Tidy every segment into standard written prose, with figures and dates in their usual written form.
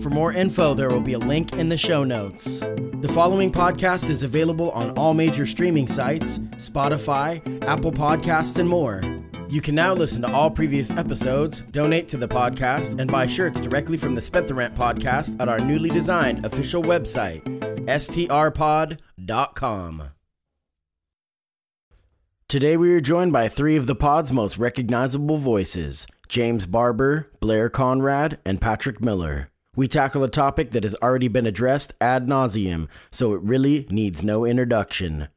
For more info, there will be a link in the show notes. The following podcast is available on all major streaming sites, Spotify, Apple Podcasts, and more. You can now listen to all previous episodes, donate to the podcast, and buy shirts directly from the Spent the Rent podcast at our newly designed official website, strpod.com. Today we are joined by three of the pod's most recognizable voices, James Barber, Blair Conrad, and Patrick Miller. We tackle a topic that has already been addressed ad nauseum, so it really needs no introduction.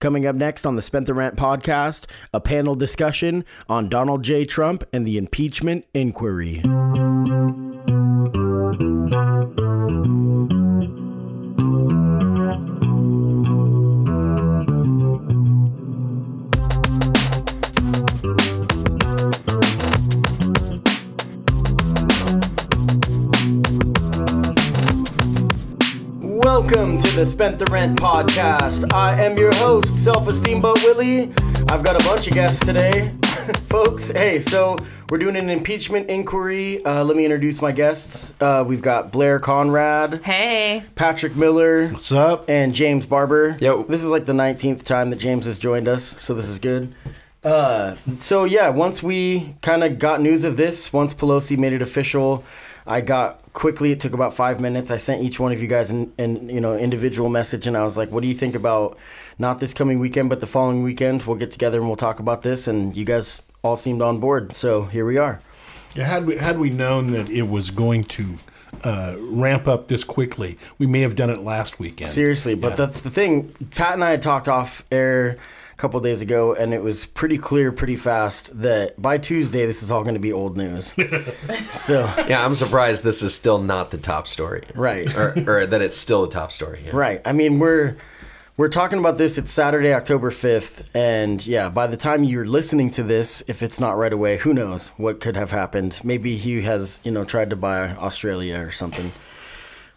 Coming up next on the Spent the Rant podcast, a panel discussion on Donald J. Trump and the impeachment inquiry. Welcome to the Spent the Rent podcast. I am your host, Self-Esteem Boat Willie. I've got a bunch of guests today. Folks, hey, so we're doing an impeachment inquiry. Let me introduce my guests. We've got Blair Conrad. Hey. Patrick Miller. What's up? And James Barber. Yo. This is like the 19th time that James has joined us, so this is good. So yeah, once we kind of got news of this, once Pelosi made it official, I got... Quickly, it took about 5 minutes. I sent each one of you guys an individual message, and I was like, what do you think about not this coming weekend, but the following weekend? We'll get together and we'll talk about this, and you guys all seemed on board, so here we are. Yeah, had we known that it was going to ramp up this quickly, we may have done it last weekend. Seriously, but yeah. That's the thing. Pat and I had talked off air a couple days ago, and it was pretty clear pretty fast that by Tuesday this is all going to be old news. So yeah, I'm surprised this is still not the top story, right? Or that it's still the top story. Yeah. Right. I mean, we're talking about this. It's Saturday, October 5th, and yeah, by the time you're listening to this, if it's not right away, who knows what could have happened? Maybe he has tried to buy Australia or something.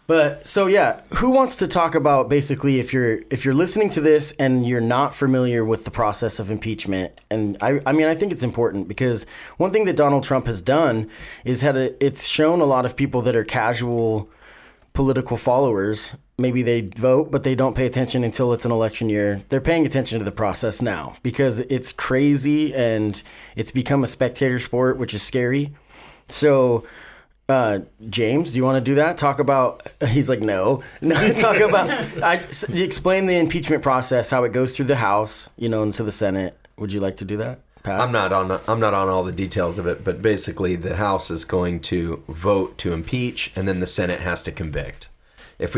But so yeah, who wants to talk about basically if you're listening to this and you're not familiar with the process of impeachment? And I think it's important because one thing that Donald Trump has done is it's shown a lot of people that are casual political followers. Maybe they vote, but they don't pay attention until it's an election year. They're paying attention to the process now because it's crazy and it's become a spectator sport, which is scary. So. James, do you want to do that? Talk about, he's like, no, talk about, explain the impeachment process, how it goes through the House, into the Senate. Would you like to do that, Pat? I'm not on all the details of it, but basically the House is going to vote to impeach and then the Senate has to convict. If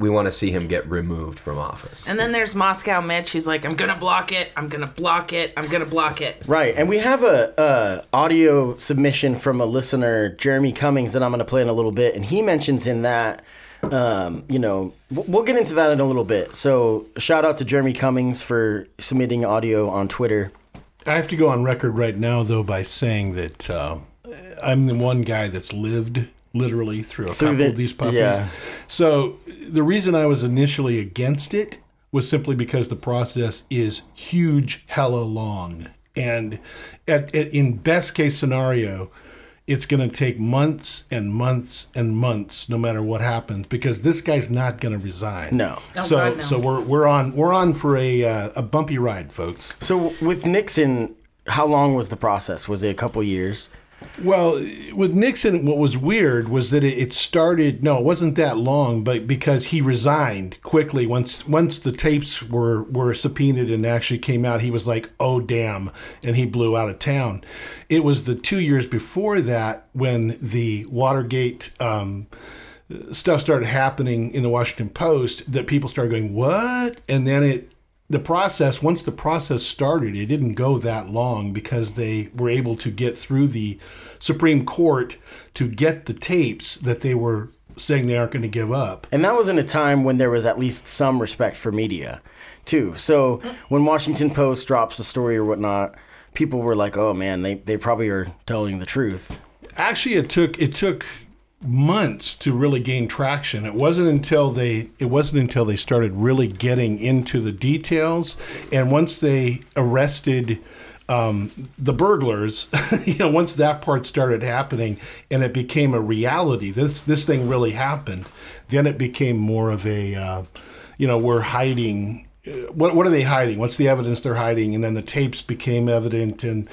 we want to see him get removed from office. And then there's Moscow Mitch. He's like, I'm going to block it. I'm going to block it. I'm going to block it. Right. And we have a audio submission from a listener, Jeremy Cummings, that I'm going to play in a little bit. And he mentions in that, we'll get into that in a little bit. So shout out to Jeremy Cummings for submitting audio on Twitter. I have to go on record right now, though, by saying that I'm the one guy that's lived literally through a couple of these puppies. Yeah. So the reason I was initially against it was simply because the process is huge, hella long. And in best case scenario, it's going to take months and months and months, no matter what happens, because this guy's not going to resign. No. Oh, so God, no. So we're on for a bumpy ride, folks. So with Nixon, how long was the process? Was it a couple years? Well, with Nixon, what was weird was that it started. No, it wasn't that long, but because he resigned quickly once the tapes were subpoenaed and actually came out, he was like, "Oh damn!" and he blew out of town. It was the 2 years before that when the Watergate stuff started happening in the Washington Post that people started going, "What?" And then it. The process, once the process started, it didn't go that long because they were able to get through the Supreme Court to get the tapes that they were saying they aren't going to give up. And that was in a time when there was at least some respect for media. too. So when Washington Post drops a story or whatnot, people were like, oh man, they probably are telling the truth. Actually, it took months to really gain traction. It wasn't until they started really getting into the details, and once they arrested the burglars, once that part started happening and it became a reality, this thing really happened, then it became more of a we're hiding. What are they hiding? What's the evidence they're hiding? And then the tapes became evident, and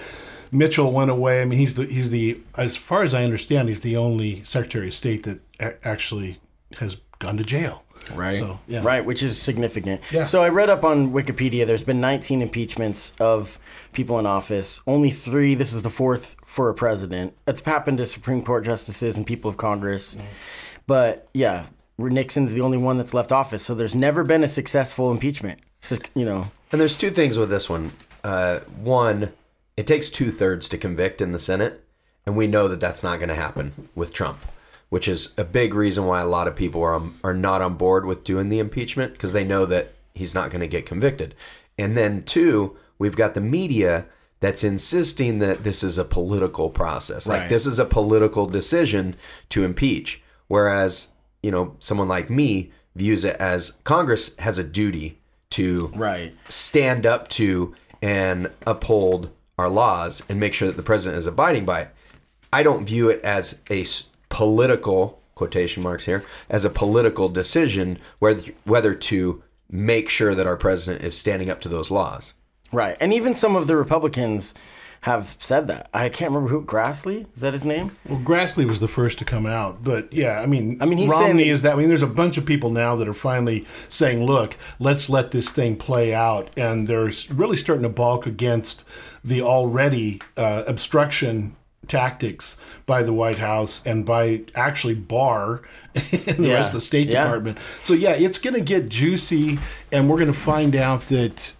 Mitchell went away. I mean, he's the, as far as I understand, he's the only Secretary of State that actually has gone to jail. Right. So, yeah. Right, which is significant. Yeah. So I read up on Wikipedia, there's been 19 impeachments of people in office. Only 3, this is the 4th for a president. It's happened to Supreme Court justices and people of Congress. Mm. But yeah, Nixon's the only one that's left office. So there's never been a successful impeachment, And there's 2 things with this one. One, it takes 2/3 to convict in the Senate, and we know that that's not going to happen with Trump, which is a big reason why a lot of people are not on board with doing the impeachment, because they know that he's not going to get convicted. And then 2, we've got the media that's insisting that this is a political process. Right. Like, this is a political decision to impeach, whereas, someone like me views it as Congress has a duty to stand up to and uphold our laws and make sure that the president is abiding by it. I don't view it as a political, quotation marks here, as a political decision whether to make sure that our president is standing up to those laws. Right. And even some of the Republicans have said that. I can't remember who, Grassley? Is that his name? Well, Grassley was the first to come out, but yeah, I mean he's Romney saying, is that. I mean, there's a bunch of people now that are finally saying, look, let's let this thing play out, and they're really starting to balk against the already obstruction tactics by the White House and by actually Barr and the rest of the State Department. So yeah, it's going to get juicy, and we're going to find out that...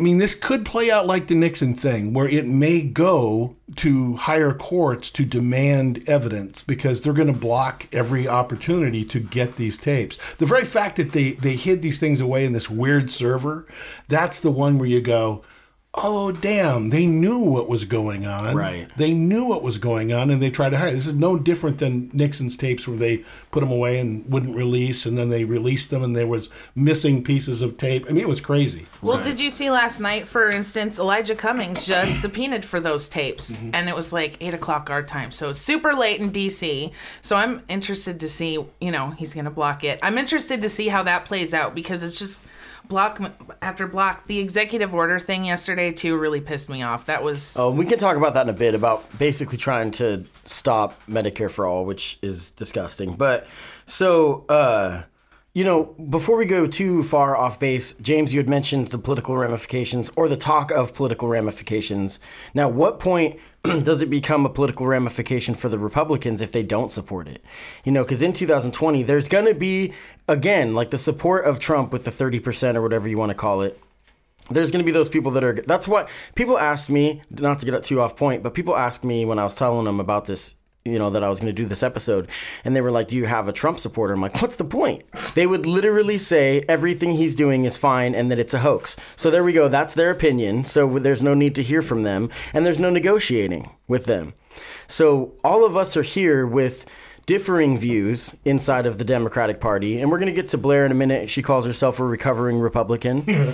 this could play out like the Nixon thing, where it may go to higher courts to demand evidence, because they're going to block every opportunity to get these tapes. The very fact that they hid these things away in this weird server, that's the one where you go, oh, damn, they knew what was going on. Right. They knew what was going on, and they tried to hide. This is no different than Nixon's tapes, where they put them away and wouldn't release, and then they released them, and there was missing pieces of tape. I mean, it was crazy. Well, did you see last night, for instance, Elijah Cummings just subpoenaed for those tapes, and it was like 8 o'clock our time, so it's super late in D.C., so I'm interested to see, he's going to block it. I'm interested to see how that plays out, because it's just... block after block. The executive order thing yesterday, too, really pissed me off. That was... Oh, we can talk about that in a bit, about basically trying to stop Medicare for All, which is disgusting. But, so, before we go too far off base, James, you had mentioned the political ramifications, or the talk of political ramifications. Now, what point does it become a political ramification for the Republicans if they don't support it? Because in 2020, there's going to be, again, like the support of Trump with the 30% or whatever you want to call it. There's going to be those people that are... That's what people asked me, not to get too off point, but people asked me when I was telling them about this, that I was going to do this episode, and they were like, do you have a Trump supporter? I'm like, what's the point? They would literally say everything he's doing is fine and that it's a hoax. So there we go. That's their opinion. So there's no need to hear from them, and there's no negotiating with them. So all of us are here with differing views inside of the Democratic Party, and we're going to get to Blair in a minute. She calls herself a recovering Republican.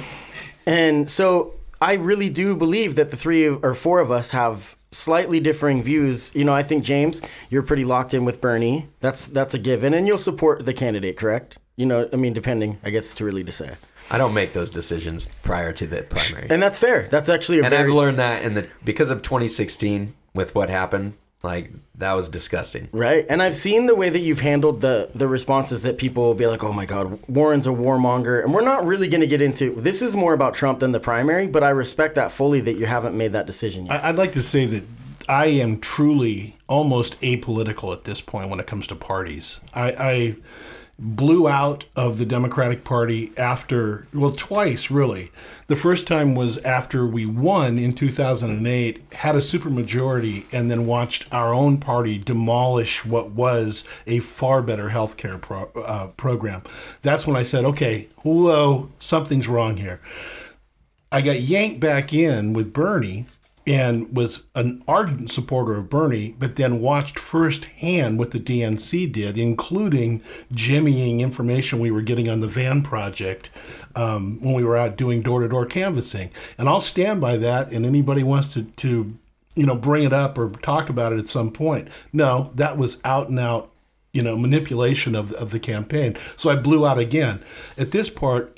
And so I really do believe that the 3 or 4 of us have slightly differing views. I think, James, you're pretty locked in with Bernie. That's a given, and you'll support the candidate, correct? Depending, I guess, too early to say. I don't make those decisions prior to the primary, and that's fair. That's actually I've learned that because of 2016 with what happened. Like, that was disgusting. Right. And I've seen the way that you've handled the responses that people will be like, oh, my God, Warren's a warmonger. And we're not really going to get into this. Is more about Trump than the primary. But I respect that fully, that you haven't made that decision yet. I'd like to say that I am truly almost apolitical at this point when it comes to parties. I blew out of the Democratic Party after, well, twice really. The first time was after we won in 2008, had a supermajority, and then watched our own party demolish what was a far better health care program. That's when I said, okay, whoa, something's wrong here. I got yanked back in with Bernie, and was an ardent supporter of Bernie, but then watched firsthand what the DNC did, including jimmying information we were getting on the van project when we were out doing door-to-door canvassing. And I'll stand by that, and anybody wants to you know, bring it up or talk about it at some point. No, that was out and out, you know, manipulation of the campaign. So I blew out again. At this point,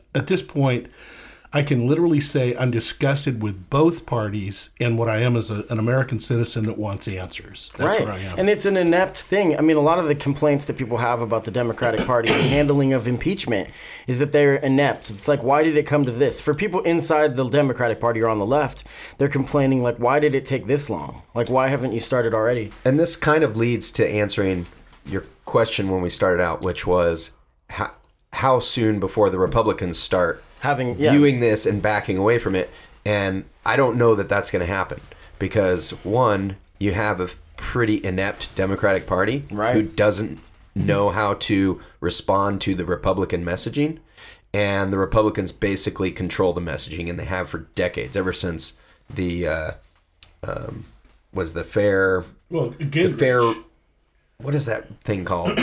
I can literally say I'm disgusted with both parties and what I am as an American citizen that wants answers. That's right. Where I am. And it's an inept thing. I mean, a lot of the complaints that people have about the Democratic Party and handling of impeachment is that they're inept. It's like, why did it come to this? For people inside the Democratic Party or on the left, they're complaining, like, why did it take this long? Like, why haven't you started already? And this kind of leads to answering your question when we started out, which was how soon before the Republicans start viewing this and backing away from it. And I don't know that that's going to happen because, one, you have a pretty inept Democratic Party who doesn't know how to respond to the Republican messaging. And the Republicans basically control the messaging, and they have for decades, ever since the what is that thing called?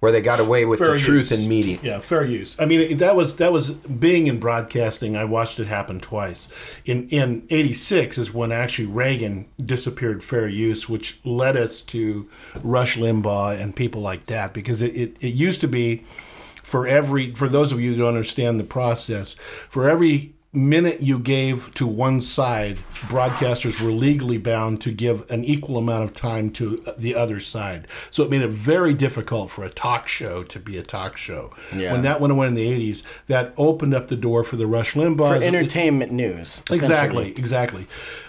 Where they got away with the truth in media. Yeah, fair use. I mean, that was being in broadcasting. I watched it happen twice. In 86 is when actually Reagan disappeared fair use, which led us to Rush Limbaugh and people like that, because it used to be for those of you who don't understand the process, for every minute you gave to one side, broadcasters were legally bound to give an equal amount of time to the other side. So it made it very difficult for a talk show to be a talk show. Yeah. When that went away in the 80s, that opened up the door for the Rush Limbaugh. For entertainment news. Exactly.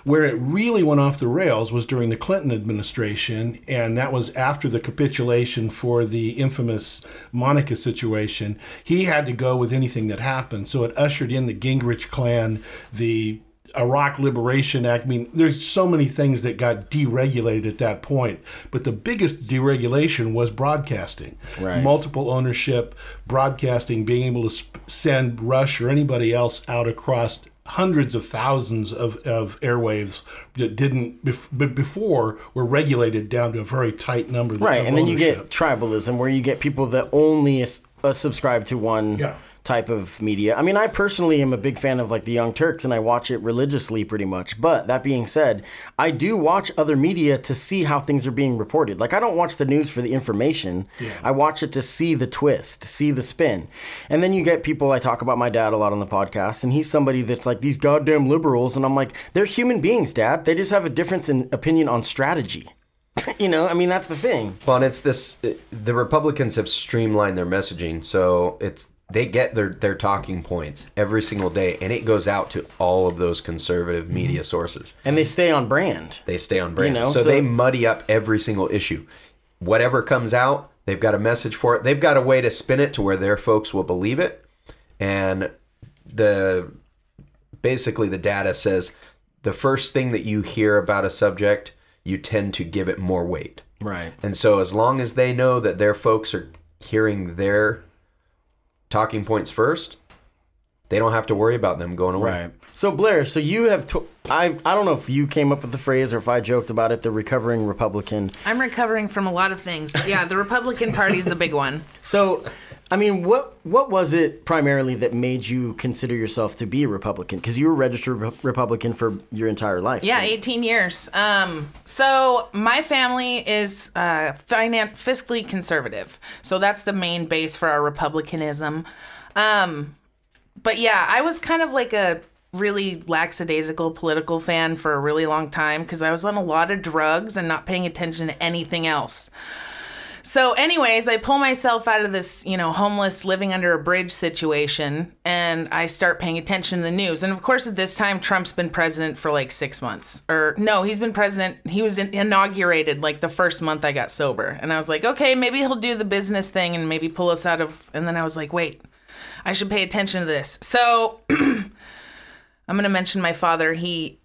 Where it really went off the rails was during the Clinton administration, and that was after the capitulation for the infamous Monica situation. He had to go with anything that happened. So it ushered in the Gingrich Klan, the Iraq Liberation Act. I mean, there's so many things that got deregulated at that point, but the biggest deregulation was broadcasting. Right. Multiple ownership, broadcasting, being able to send Rush or anybody else out across hundreds of thousands of airwaves that before were regulated down to a very tight number. Right, and then you get tribalism, where you get people that only subscribe to one type of media. I mean, I personally am a big fan of like the Young Turks, and I watch it religiously pretty much. But that being said, I do watch other media to see how things are being reported. Like, I don't watch the news for the information. Yeah. I watch it to see the twist, see the spin. And then you get people, I talk about my dad a lot on the podcast, and he's somebody that's like, these goddamn liberals. And I'm like, they're human beings, Dad. They just have a difference in opinion on strategy. You know, I mean, that's the thing. Well, and it's the Republicans have streamlined their messaging. So they get their talking points every single day, and it goes out to all of those conservative media sources. And they stay on brand. You know, so they muddy up every single issue. Whatever comes out, they've got a message for it. They've got a way to spin it to where their folks will believe it. And basically the data says the first thing that you hear about a subject, you tend to give it more weight. Right. And so as long as they know that their folks are hearing their talking points first, they don't have to worry about them going away. Right. So Blair, so you have I don't know if you came up with the phrase or if I joked about it, the recovering Republican. I'm recovering from a lot of things. But yeah, the Republican Party's the big one. So, I mean, what was it primarily that made you consider yourself to be a Republican? Because you were registered Republican for your entire life. Yeah, right? 18 years. So my family is fiscally conservative. So that's the main base for our Republicanism. But yeah, I was kind of like a really lackadaisical political fan for a really long time because I was on a lot of drugs and not paying attention to anything else. So anyways, I pull myself out of this, you know, homeless living under a bridge situation, and I start paying attention to the news. And of course, at this time, Trump's been president for like 6 months, or no, he's been president. He was inaugurated like the first month I got sober. And I was like, okay, maybe he'll do the business thing and maybe pull us out of, and then I was like, wait, I should pay attention to this. So I'm going to mention my father. He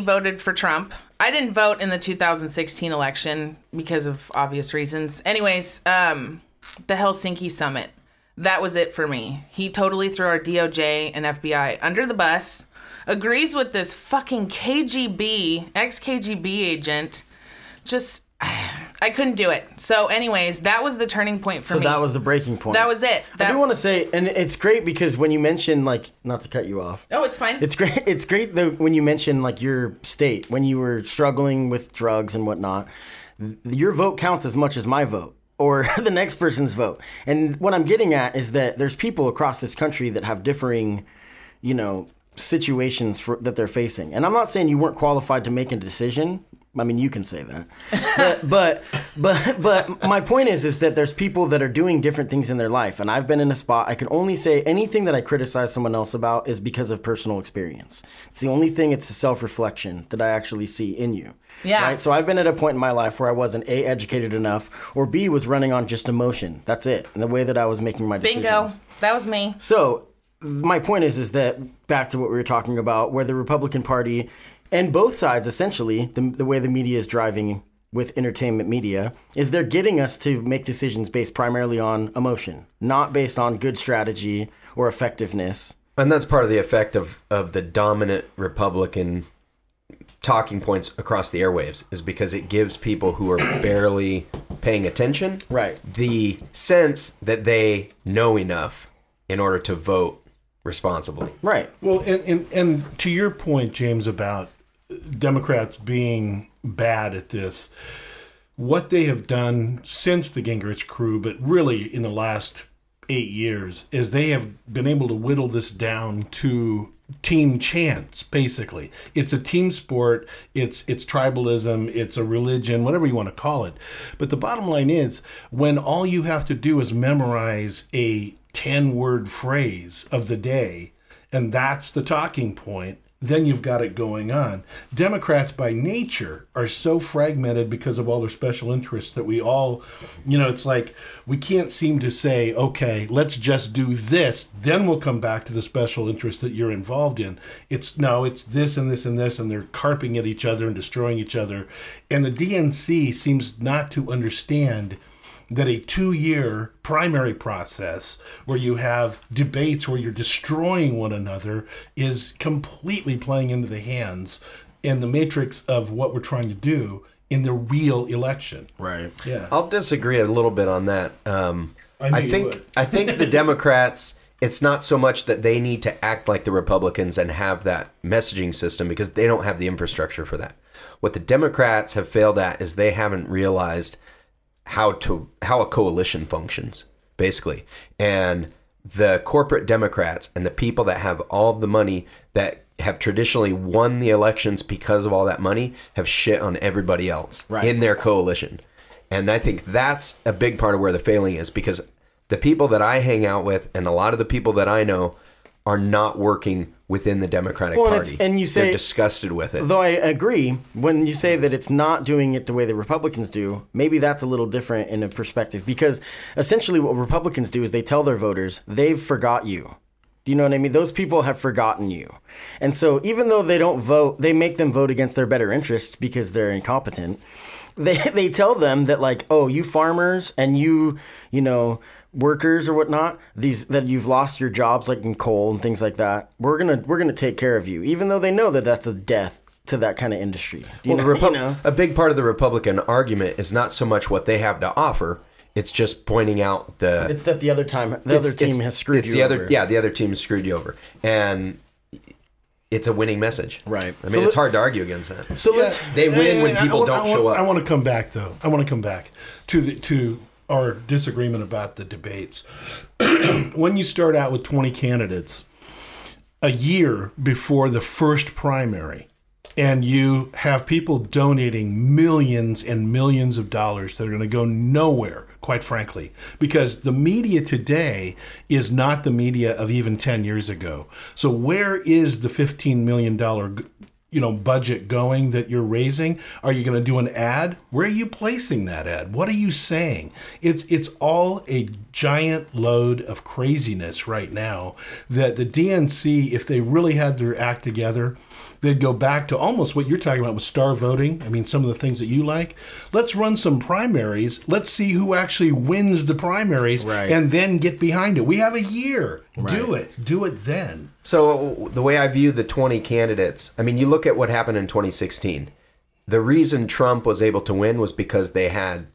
voted for Trump. I didn't vote in the 2016 election because of obvious reasons. Anyways, the Helsinki summit, that was it for me. He totally threw our DOJ and FBI under the bus, agrees with this fucking KGB, ex-KGB agent. Just, I couldn't do it. So anyways, that was the turning point for me. So that was the breaking point. That was it. I do want to say, and it's great because when you mention, like, not to cut you off. Oh, it's fine. It's great though, when you mention, like, your state, when you were struggling with drugs and whatnot, your vote counts as much as my vote or the next person's vote. And what I'm getting at is that there's people across this country that have differing, you know, situations that they're facing. And I'm not saying you weren't qualified to make a decision. I mean, you can say that, but my point is that there's people that are doing different things in their life, and I've been in a spot. I can only say anything that I criticize someone else about is because of personal experience. It's the only thing. It's a self-reflection that I actually see in you. Yeah. Right? So I've been at a point in my life where I wasn't A, educated enough, or B, was running on just emotion. That's it. And the way that I was making my decisions. Bingo. That was me. So my point is that back to what we were talking about, where the Republican Party. And both sides, essentially, the way the media is driving with entertainment media is they're getting us to make decisions based primarily on emotion, not based on good strategy or effectiveness. And that's part of the effect of the dominant Republican talking points across the airwaves is because it gives people who are barely paying attention right. the sense that they know enough in order to vote responsibly. Right. Well, and to your point, James, about Democrats being bad at this, what they have done since the Gingrich crew, but really in the last 8 years, is they have been able to whittle this down to team chants. Basically, it's a team sport, it's tribalism, it's a religion, whatever you want to call it. But the bottom line is, when all you have to do is memorize a 10-word phrase of the day, and that's the talking point, then you've got it going on. Democrats by nature are so fragmented because of all their special interests that we all, you know, it's like we can't seem to say, okay, let's just do this, then we'll come back to the special interest that you're involved in. It's no, it's this and this and this, and they're carping at each other and destroying each other. And the DNC seems not to understand that a 2-year primary process where you have debates where you're destroying one another is completely playing into the hands and the matrix of what we're trying to do in the real election. Right. Yeah. I'll disagree a little bit on that. I think the Democrats, it's not so much that they need to act like the Republicans and have that messaging system because they don't have the infrastructure for that. What the Democrats have failed at is they haven't realized how a coalition functions, basically. And the corporate Democrats and the people that have all the money that have traditionally won the elections because of all that money have shit on everybody else right. in their coalition. And I think that's a big part of where the failing is, because the people that I hang out with and a lot of the people that I know are not working within the Democratic Party. And you say, they're disgusted with it. Though I agree, when you say that it's not doing it the way the Republicans do, maybe that's a little different in a perspective, because essentially what Republicans do is they tell their voters, they've forgot you. Do you know what I mean? Those people have forgotten you. And so even though they don't vote, they make them vote against their better interests because they're incompetent. They tell them that, like, oh, you farmers and you know, workers or whatnot, these that you've lost your jobs, like in coal and things like that, we're gonna take care of you, even though they know that that's a death to that kind of industry. A big part of the Republican argument is not so much what they have to offer; it's just pointing out it's that the other team has screwed you over. Yeah, the other team has screwed you over, and it's a winning message. Right. I mean, it's hard to argue against that. So they win when people don't show up. I want to come back to our disagreement about the debates. When you start out with 20 candidates, a year before the first primary, And you have people donating millions and millions of dollars that are going to go nowhere, quite frankly, because the media today is not the media of even 10 years ago. So where is the $15 million, budget going that you're raising? Are you going to do an ad? Where are you placing that ad? What are you saying? It's all a giant load of craziness right now that the DNC, if they really had their act together, they'd go back to almost what you're talking about with star voting. I mean, some of the things that you like. Let's run some primaries. Let's see who actually wins the primaries, right, and then get behind it. We have a year. Right. Do it. Do it then. So the way I view the 20 candidates, I mean, you look at what happened in 2016. The reason Trump was able to win was because they had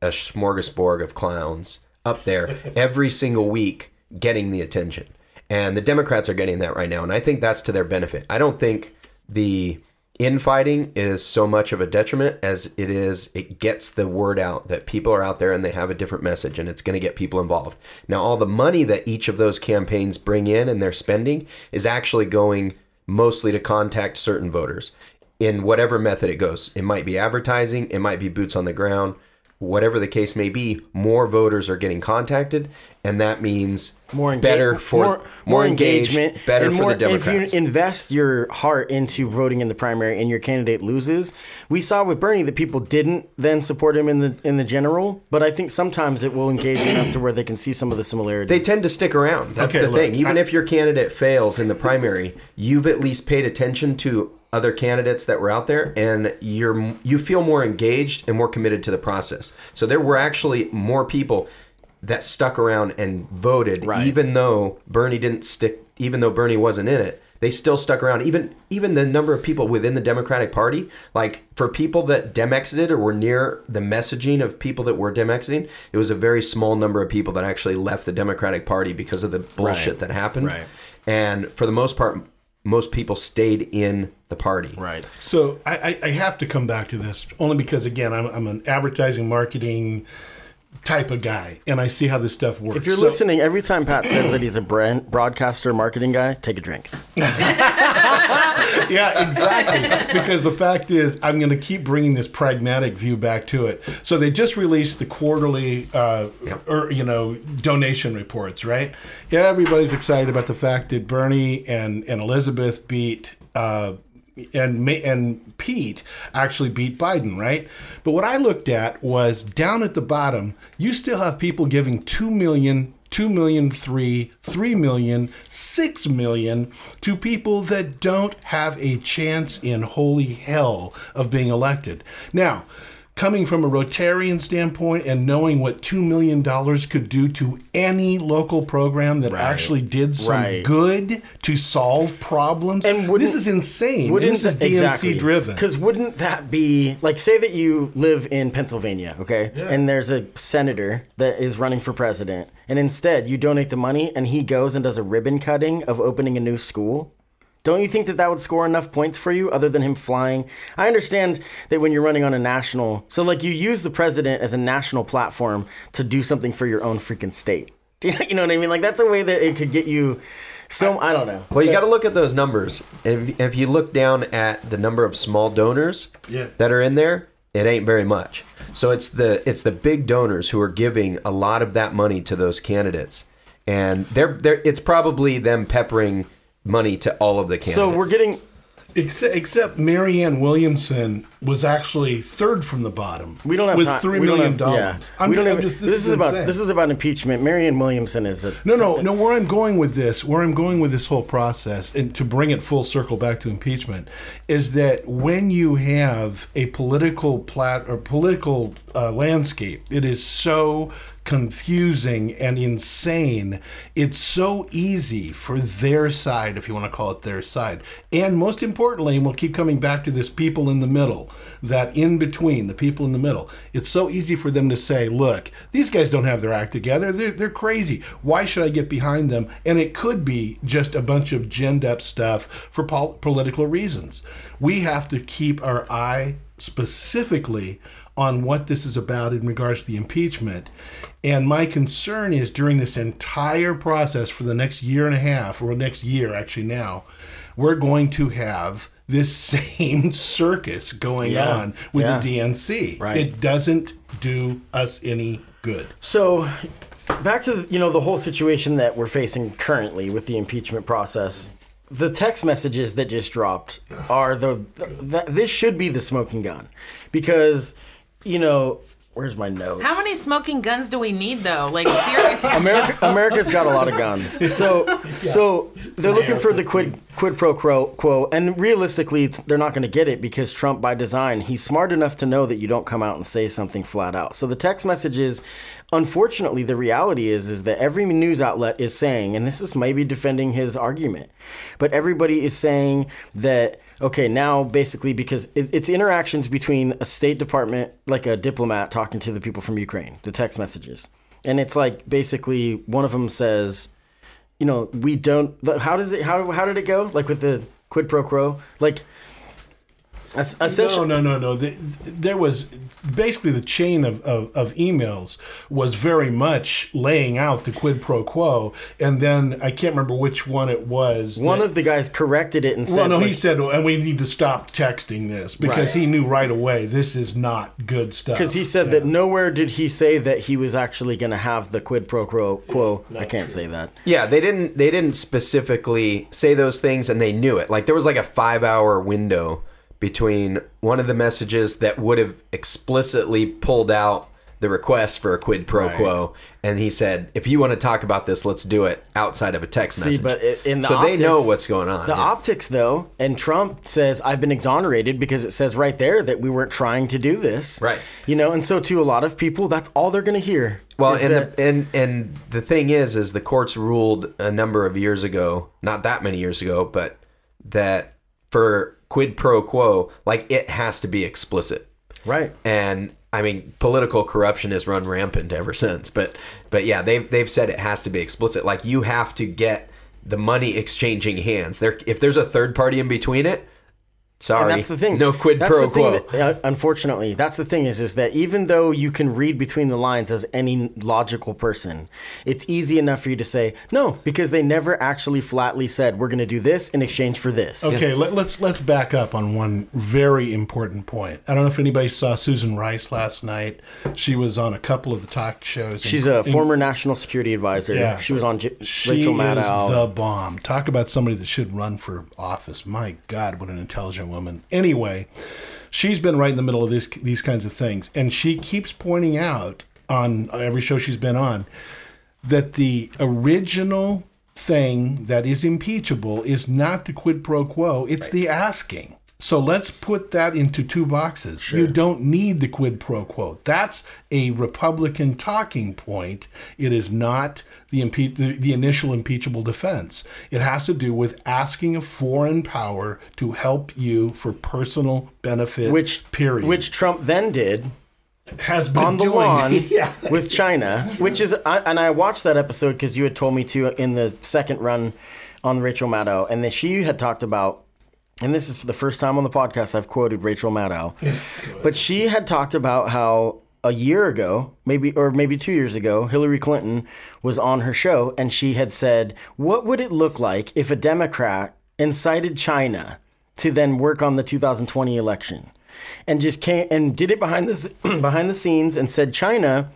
a smorgasbord of clowns up there every single week getting the attention. And the Democrats are getting that right now. And I think that's to their benefit. I don't think the infighting is so much of a detriment as it is, it gets the word out that people are out there and they have a different message, and it's going to get people involved. Now, all the money that each of those campaigns bring in and they're spending is actually going mostly to contact certain voters in whatever method it goes. It might be advertising, it might be boots on the ground, whatever the case may be. More voters are getting contacted, and that means more engagement, better for the Democrats. If you invest your heart into voting in the primary and your candidate loses, we saw with Bernie that people didn't then support him in the general, but I think sometimes it will engage enough to where they can see some of the similarities. They tend to stick around. That's okay, the look, thing. Even if your candidate fails in the primary, you've at least paid attention to other candidates that were out there, and you feel more engaged and more committed to the process. So there were actually more people that stuck around and voted, right, even though Bernie wasn't in it, they still stuck around. Even the number of people within the Democratic Party, like for people that dem-exited or were near the messaging of people that were dem-exiting, it was a very small number of people that actually left the Democratic Party because of the bullshit, right, that happened. Right. And for the most part, most people stayed in the party. Right. So I have to come back to this only because, again, I'm an advertising, marketing type of guy, and I see how this stuff works. If you're listening, every time Pat says that he's a broadcaster marketing guy, take a drink. Yeah, exactly. Because the fact is, I'm going to keep bringing this pragmatic view back to it. So they just released the quarterly, donation reports, right? Everybody's excited about the fact that Bernie and Elizabeth beat and Pete actually beat Biden, right? But what I looked at was down at the bottom, you still have people giving 2 million, 2 million, 3 million, 6 million to people that don't have a chance in holy hell of being elected. Now, coming from a Rotarian standpoint and knowing what $2 million could do to any local program that, right, actually did some, right, good to solve problems, and this is insane. This is DNC exactly driven. Because wouldn't that be, like, say that you live in Pennsylvania, okay? Yeah. And there's a senator that is running for president. And instead, you donate the money and he goes and does a ribbon cutting of opening a new school. Don't you think that that would score enough points for you other than him flying? I understand that when you're running on a national... So, like, you use the president as a national platform to do something for your own freaking state. You know what I mean? Like, that's a way that it could get you... So, I don't know. Well, you got to look at those numbers. If you look down at the number of small donors, yeah, that are in there, it ain't very much. So, it's the big donors who are giving a lot of that money to those candidates. And it's probably them peppering money to all of the candidates. So we're getting... Except Marianne Williamson was actually third from the bottom. We don't have with time. $3 million. Yeah. This is about impeachment. Marianne Williamson is a... No. Where I'm going with this whole process, and to bring it full circle back to impeachment, is that when you have a political landscape, it is so confusing and insane. It's so easy for their side, if you want to call it their side. And most importantly, and we'll keep coming back to this, people in the middle, that in between, the people in the middle. It's so easy for them to say, look, these guys don't have their act together. They're crazy. Why should I get behind them? And it could be just a bunch of ginned up stuff for political reasons. We have to keep our eye specifically on what this is about in regards to the impeachment. And my concern is during this entire process for the next year and a half, or next year actually now, we're going to have this same circus going on with the DNC. Right. It doesn't do us any good. So back to, you know, the whole situation that we're facing currently with the impeachment process. The text messages that just dropped are this should be the smoking gun, because, you know, where's my note? How many smoking guns do we need, though? Like, seriously, America's got a lot of guns. So they're looking for the quid pro quo, and realistically, they're not going to get it, because Trump, by design, he's smart enough to know that you don't come out and say something flat out. So the text messages. Unfortunately, the reality is that every news outlet is saying, and this is maybe defending his argument, but everybody is saying that, okay, now basically because it's interactions between a State Department, like a diplomat talking to the people from Ukraine, the text messages. And it's like basically one of them says, you know, we don't, how did it go? Like with the quid pro quo? Like, No. There was basically the chain of emails was very much laying out the quid pro quo, and then I can't remember which one it was. One of the guys corrected it and said... Well, no, he said, and we need to stop texting this, because he knew right away this is not good stuff. Because he said that nowhere did he say that he was actually going to have the quid pro quo. I can't say that. Yeah, they didn't specifically say those things, and they knew it. Like, there was like a 5-hour window between one of the messages that would have explicitly pulled out the request for a quid pro quo, and he said, if you want to talk about this, let's do it outside of a text message. But in the optics, they know what's going on. The optics, though, and Trump says, I've been exonerated, because it says right there that we weren't trying to do this. Right. You know, and so to a lot of people, that's all they're going to hear. Well, and the thing is the courts ruled a number of years ago, not that many years ago, but that for quid pro quo, like, it has to be explicit. Right. And I mean, political corruption has run rampant ever since, but yeah, they've said it has to be explicit. Like, you have to get the money exchanging hands there. If there's a third party in between it, sorry, and that's the thing. No quid pro quo. Unfortunately, that's the thing is that even though you can read between the lines as any logical person, it's easy enough for you to say no, because they never actually flatly said we're going to do this in exchange for this. Okay, let's back up on one very important point. I don't know if anybody saw Susan Rice last night. She was on a couple of the talk shows. She's a former national security advisor. Yeah, she was on Rachel Maddow. She is the bomb. Talk about somebody that should run for office. My God, what an intelligent woman. Anyway, she's been right in the middle of these kinds of things, and she keeps pointing out on every show she's been on that the original thing that is impeachable is not the quid pro quo, it's the asking. So let's put that into two boxes. Sure. You don't need the quid pro quo. That's a Republican talking point. It is not the initial impeachable defense. It has to do with asking a foreign power to help you for personal benefit, which Trump then did. Has been on the lawn with China, which is, and I watched that episode because you had told me to in the second run on Rachel Maddow, and that she had talked about, and this is the first time on the podcast I've quoted Rachel Maddow, but she had talked about how a year ago, maybe 2 years ago, Hillary Clinton was on her show, and she had said, what would it look like if a Democrat incited China to then work on the 2020 election? And just came and did it behind the scenes and said, China,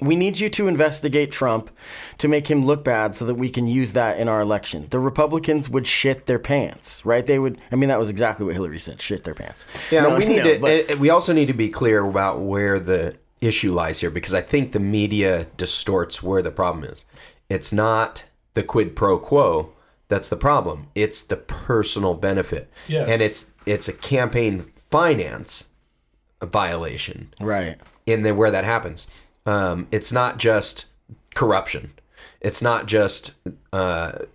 we need you to investigate Trump to make him look bad so that we can use that in our election. The Republicans would shit their pants, right? They would. I mean, that was exactly what Hillary said, shit their pants. Yeah, no, we also need to be clear about where the issue lies here, because I think the media distorts where the problem is. It's not the quid pro quo that's the problem. It's the personal benefit. Yes. And it's a campaign finance violation. Right. In the, where that happens. It's not just corruption. It's not just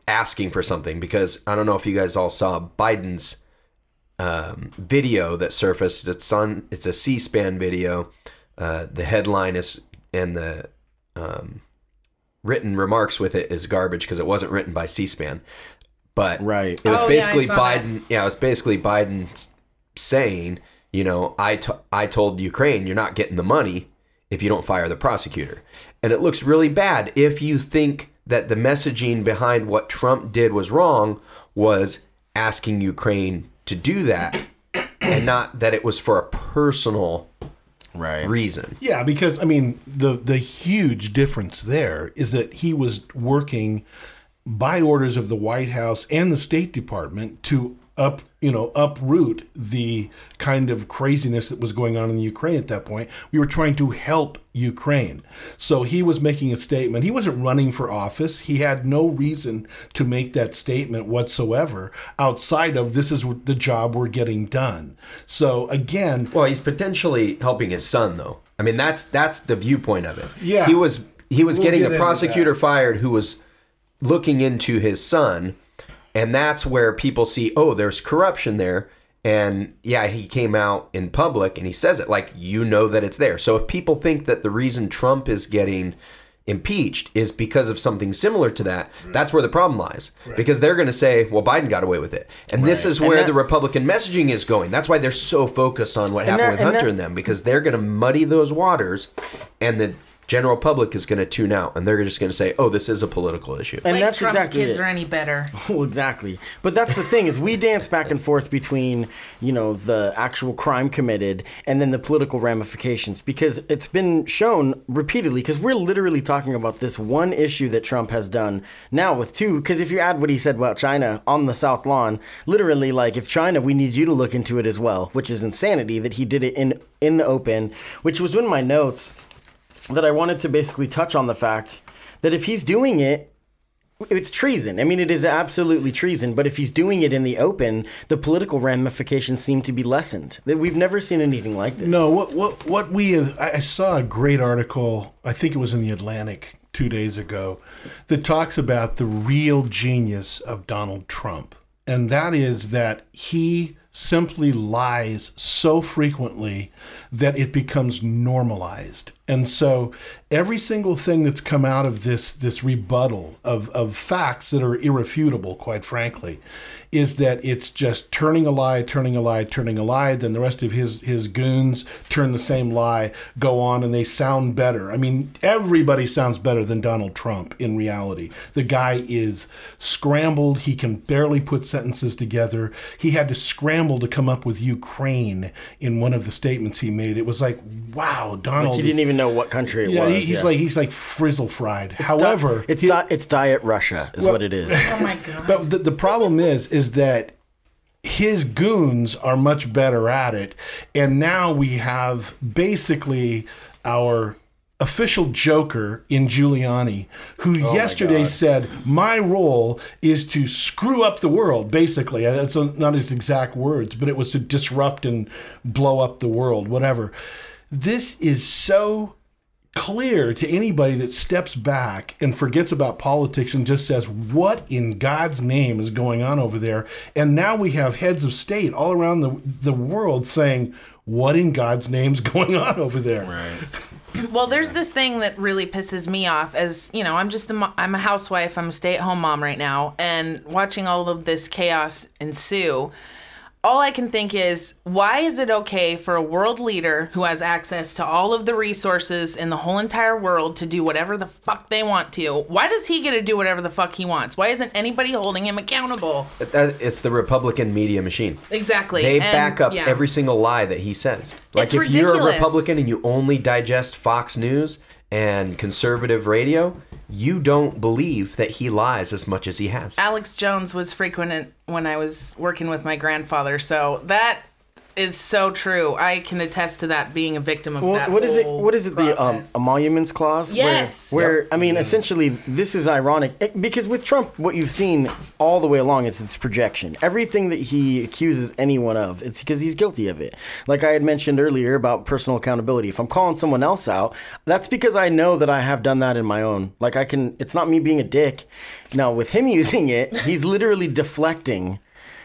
asking for something, because I don't know if you guys all saw Biden's video that surfaced. It's a C-SPAN video. The headline is, and the written remarks with it is garbage because it wasn't written by C-SPAN. But it was basically Biden. That. Yeah, it was basically Biden saying, you know, I told Ukraine you're not getting the money if you don't fire the prosecutor. And it looks really bad if you think that the messaging behind what Trump did was wrong, was asking Ukraine to do that, and not that it was for a personal reason. Yeah, because, I mean, the huge difference there is that he was working by orders of the White House and the State Department to uproot the kind of craziness that was going on in Ukraine at that point. We were trying to help Ukraine. So he was making a statement. He wasn't running for office. He had no reason to make that statement whatsoever outside of this is the job we're getting done. So again... Well, he's potentially helping his son, though. I mean, that's the viewpoint of it. Yeah. He was getting the prosecutor fired who was looking into his son... And that's where people see, oh, there's corruption there. And yeah, he came out in public and he says it like, you know that it's there. So if people think that the reason Trump is getting impeached is because of something similar to that, that's where the problem lies. Right. Because they're going to say, well, Biden got away with it. And this is where the Republican messaging is going. That's why they're so focused on what happened with Hunter and them, because they're going to muddy those waters and the general public is going to tune out, and they're just going to say, "Oh, this is a political issue." And like that's Trump's exactly kids it. Are any better? Well, exactly. But that's the thing is, we dance back and forth between the actual crime committed and then the political ramifications, because it's been shown repeatedly. Because we're literally talking about this one issue that Trump has done now with two. Because if you add what he said about China on the South Lawn, literally, like if China, we need you to look into it as well, which is insanity that he did it in the open, which was in my notes. That I wanted to basically touch on the fact that if he's doing it, it's treason. I mean, it is absolutely treason. But if he's doing it in the open, the political ramifications seem to be lessened. We've never seen anything like this. No, what we have, I saw a great article, I think it was in The Atlantic 2 days ago, that talks about the real genius of Donald Trump. And that is that he simply lies so frequently that it becomes normalized. And so every single thing that's come out of this rebuttal of facts that are irrefutable, quite frankly, is that it's just turning a lie, then the rest of his goons turn the same lie, go on, and they sound better. I mean, everybody sounds better than Donald Trump in reality. The guy is scrambled. He can barely put sentences together. He had to scramble to come up with Ukraine in one of the statements he made. It was like, wow, Donald... Like he didn't even know what country it was. He's like frizzle fried. However... it's diet Russia is what it is. Oh my God. But the problem is that his goons are much better at it. And now we have basically our official joker in Giuliani, who yesterday said, my role is to screw up the world, basically. That's not his exact words, but it was to disrupt and blow up the world, whatever. This is so clear to anybody that steps back and forgets about politics and just says, what in God's name is going on over there? And now we have heads of state all around the world saying, what in God's name is going on over there? Right. Well, there's this thing that really pisses me off as, I'm a housewife, I'm a stay-at-home mom right now, and watching all of this chaos ensue, all I can think is, why is it okay for a world leader who has access to all of the resources in the whole entire world to do whatever the fuck they want to? Why does he get to do whatever the fuck he wants? Why isn't anybody holding him accountable? It's the Republican media machine. Exactly. They back up every single lie that he says. Like it's ridiculous. You're a Republican and you only digest Fox News and conservative radio, you don't believe that he lies as much as he has. Alex Jones was frequent when I was working with my grandfather, so that is so true. I can attest to that, being a victim of that. What is it? The emoluments clause? Yes. Where I mean, essentially, this is ironic because with Trump, what you've seen all the way along is its projection. Everything that he accuses anyone of, it's because he's guilty of it. Like I had mentioned earlier about personal accountability. If I'm calling someone else out, that's because I know that I have done that in my own. Like I can. It's not me being a dick. Now with him using it, he's literally deflecting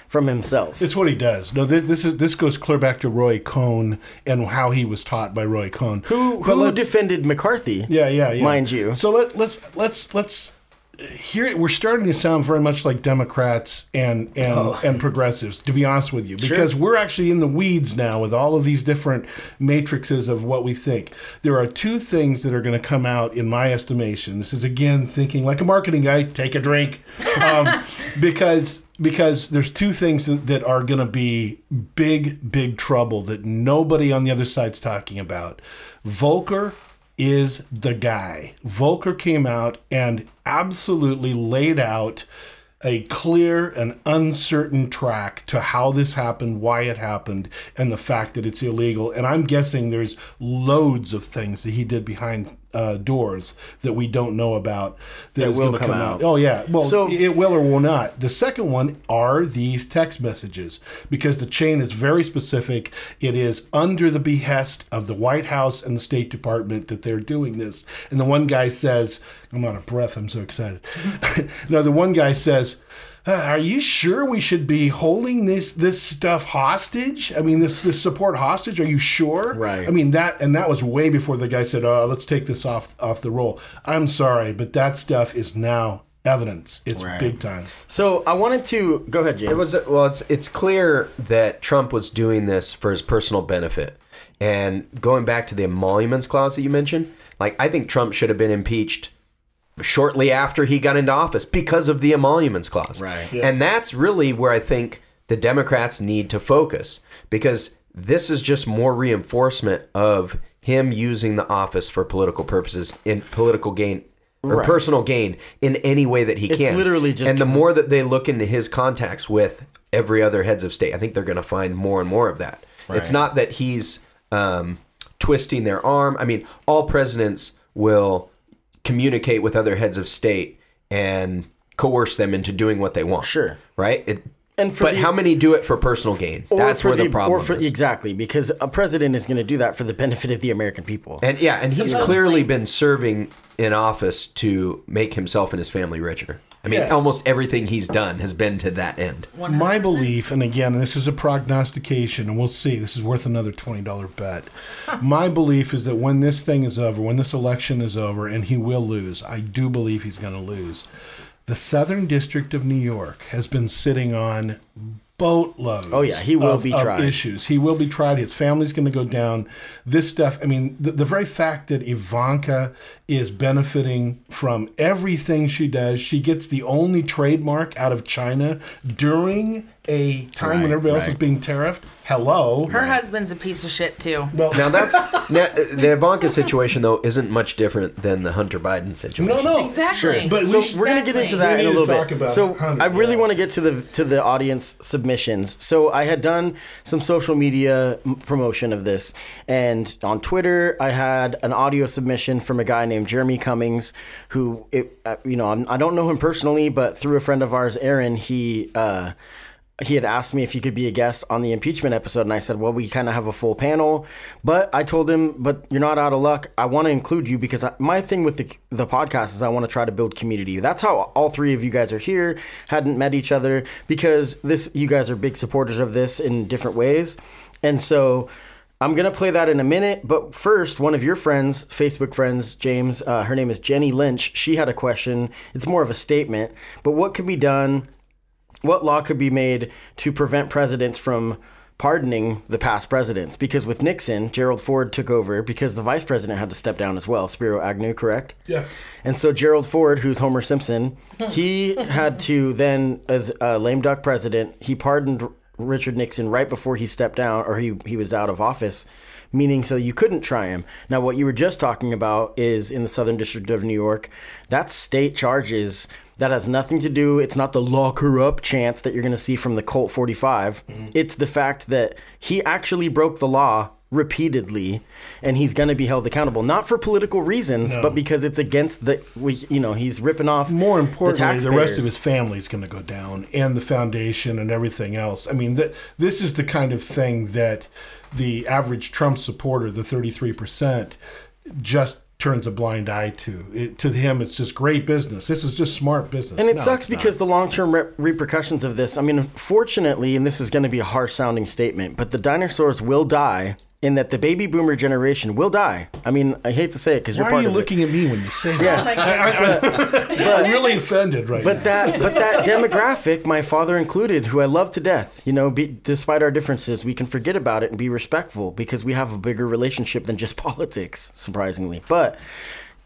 from himself. It's what he does. No, this goes clear back to Roy Cohn and how he was taught by Roy Cohn, who defended McCarthy. Yeah. Mind you. So let's hear it. We're starting to sound very much like Democrats and progressives, to be honest with you, because we're actually in the weeds now with all of these different matrices of what we think. There are two things that are going to come out, in my estimation. This is again thinking like a marketing guy. Take a drink, because because there's two things that are going to be big, big trouble that nobody on the other side's talking about. Volcker is the guy. Volcker came out and absolutely laid out a clear and uncertain track to how this happened, why it happened, and the fact that it's illegal. And I'm guessing there's loads of things that he did behind doors that we don't know about that will come out. Oh, yeah. Well, so, it will or will not. The second one are these text messages, because the chain is very specific. It is under the behest of the White House and the State Department that they're doing this. And the one guy says, I'm out of breath. I'm so excited. Now, the one guy says, are you sure we should be holding this stuff hostage? I mean, this support hostage? Are you sure? Right. I mean, that was way before the guy said, oh, let's take this off the roll. I'm sorry, but that stuff is now evidence. It's right. Big time. So I wanted to... Go ahead, James. It's clear that Trump was doing this for his personal benefit. And going back to the emoluments clause that you mentioned, like, I think Trump should have been impeached shortly after he got into office because of the emoluments clause. Right. Yeah. And that's really where I think the Democrats need to focus, because this is just more reinforcement of him using the office for political purposes, in political gain or right. personal gain in any way that he can. It's literally just... And the more that they look into his contacts with every other heads of state, I think they're going to find more and more of that. Right. It's not that he's twisting their arm. I mean, all presidents will communicate with other heads of state and coerce them into doing what they want. Sure. Right? How many do it for personal gain? That's where the problem is. Exactly, because a president is going to do that for the benefit of the American people. And he's clearly been serving in office to make himself and his family richer. I mean, almost everything he's done has been to that end. 100%. My belief, and again, this is a prognostication, and we'll see. This is worth another $20 bet. My belief is that when this thing is over, when this election is over, and he will lose, I do believe he's going to lose, the Southern District of New York has been sitting on boatloads. Oh yeah, he will be tried. Of issues. He will be tried. His family's going to go down. This stuff. I mean, the very fact that Ivanka is benefiting from everything she does. She gets the only trademark out of China during a time when everybody else is being tariffed. Hello. Her husband's a piece of shit too. Well, now the Ivanka situation though isn't much different than the Hunter Biden situation. No, exactly. Sure. But we're going to get into that in a little bit. So Hunter, I really want to get to the audience submissions. So I had done some social media promotion of this, and on Twitter I had an audio submission from a guy named Jeremy Cummings, who I don't know him personally, but through a friend of ours, Aaron, he had asked me if he could be a guest on the impeachment episode, and I said, well, we kind of have a full panel, but I told him, but you're not out of luck. I want to include you because my thing with the podcast is I want to try to build community. That's how all three of you guys are here, hadn't met each other, because you guys are big supporters of this in different ways, and so I'm going to play that in a minute, but first, one of your friends, Facebook friends, James, her name is Jenny Lynch. She had a question. It's more of a statement, but what could be done, what law could be made to prevent presidents from pardoning the past presidents? Because with Nixon, Gerald Ford took over because the vice president had to step down as well, Spiro Agnew, correct? Yes. And so Gerald Ford, who's Homer Simpson, he had to then, as a lame duck president, he pardoned Richard Nixon right before he stepped down, or he was out of office, meaning so you couldn't try him. Now, what you were just talking about is in the Southern District of New York, that's state charges. That has nothing to do, it's not the law corrupt chance that you're going to see from the Colt 45. Mm-hmm. It's the fact that he actually broke the law repeatedly, and he's going to be held accountable, not for political reasons, but because it's against he's ripping off. More importantly, the rest of his family is going to go down, and the foundation and everything else. I mean, this is the kind of thing that the average Trump supporter, the 33%, just turns a blind eye to. To him, it's just great business. This is just smart business. And it sucks because the long-term repercussions of this, I mean, fortunately, and this is going to be a harsh-sounding statement, but the dinosaurs will die, in that the baby boomer generation will die. I mean, I hate to say it because you're part of it. Why are you looking at me when you say that? I'm really offended right now. But that demographic, my father included, who I love to death, despite our differences, we can forget about it and be respectful because we have a bigger relationship than just politics, surprisingly. But,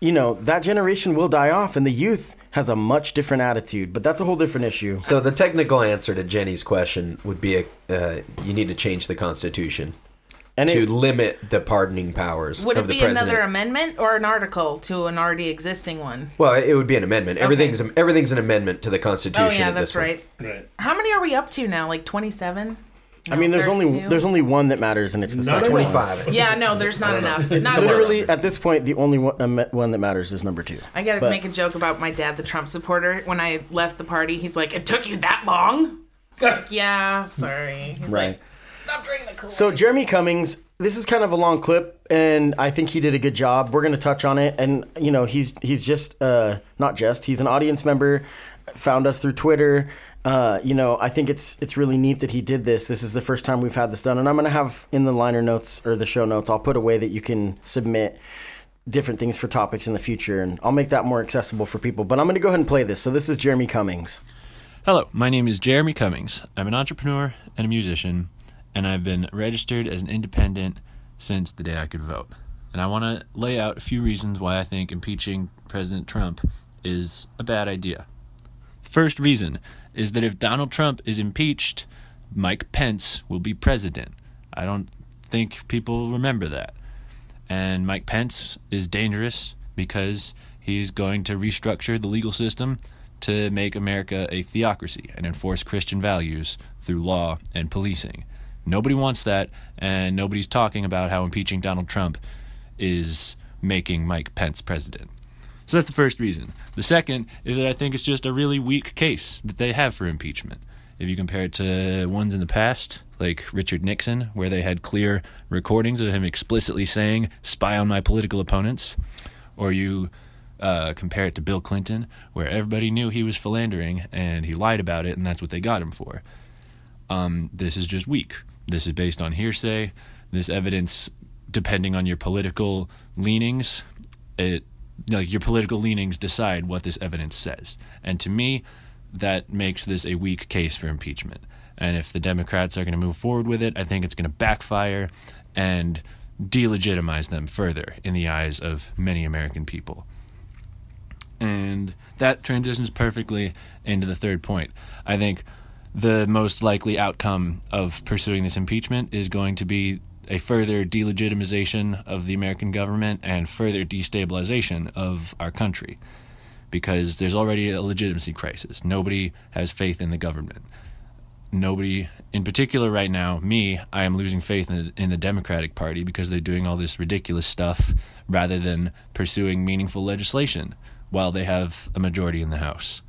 that generation will die off, and the youth has a much different attitude, but that's a whole different issue. So the technical answer to Jenny's question would be you need to change the Constitution to limit the pardoning powers of the president. Would it be another amendment or an article to an already existing one? Well, it would be an amendment. Okay. Everything's an amendment to the Constitution. Oh, yeah, that's right. Right. How many are we up to now? Like 27? No, I mean, there's only one that matters, and it's the second 25. Yeah, no, there's not enough. Not literally at this point, the only one that matters is number 2. I gotta make a joke about my dad, the Trump supporter. When I left the party, he's like, "It took you that long?" It's like, "Yeah, sorry." He's like, "Stop drinking the Kool-Aid." So Jeremy Cummings, this is kind of a long clip, and I think he did a good job. We're gonna touch on it, and you know, he's just he's an audience member, found us through Twitter. You know, I think it's really neat that he did this. This is the first time we've had this done, and I'm going to have in the liner notes or the show notes, I'll put a way that you can submit different things for topics in the future, and I'll make that more accessible for people. But I'm going to go ahead and play this. So this is Jeremy Cummings. Hello, my name is Jeremy Cummings. I'm an entrepreneur and a musician, and I've been registered as an independent since the day I could vote. And I want to lay out a few reasons why I think impeaching President Trump is a bad idea. First reason is that if Donald Trump is impeached, Mike Pence will be president. I don't think people remember that. And Mike Pence is dangerous because he's going to restructure the legal system to make America a theocracy and enforce Christian values through law and policing. Nobody wants that, and nobody's talking about how impeaching Donald Trump is making Mike Pence president. So that's the first reason. The second is that I think it's just a really weak case that they have for impeachment. If you compare it to ones in the past, like Richard Nixon, where they had clear recordings of him explicitly saying, "Spy on my political opponents," or you compare it to Bill Clinton, where everybody knew he was philandering and he lied about it, and that's what they got him for. This is just weak. This is based on hearsay. This evidence, depending on your political leanings, your political leanings decide what this evidence says. And to me, that makes this a weak case for impeachment. And if the Democrats are going to move forward with it, I think it's going to backfire and delegitimize them further in the eyes of many American people. And that transitions perfectly into the third point. I think the most likely outcome of pursuing this impeachment is going to be a further delegitimization of the American government and further destabilization of our country, because there's already a legitimacy crisis. Nobody has faith in the government. Nobody, in particular right now, I am losing faith in the Democratic Party because they're doing all this ridiculous stuff rather than pursuing meaningful legislation while they have a majority in the House.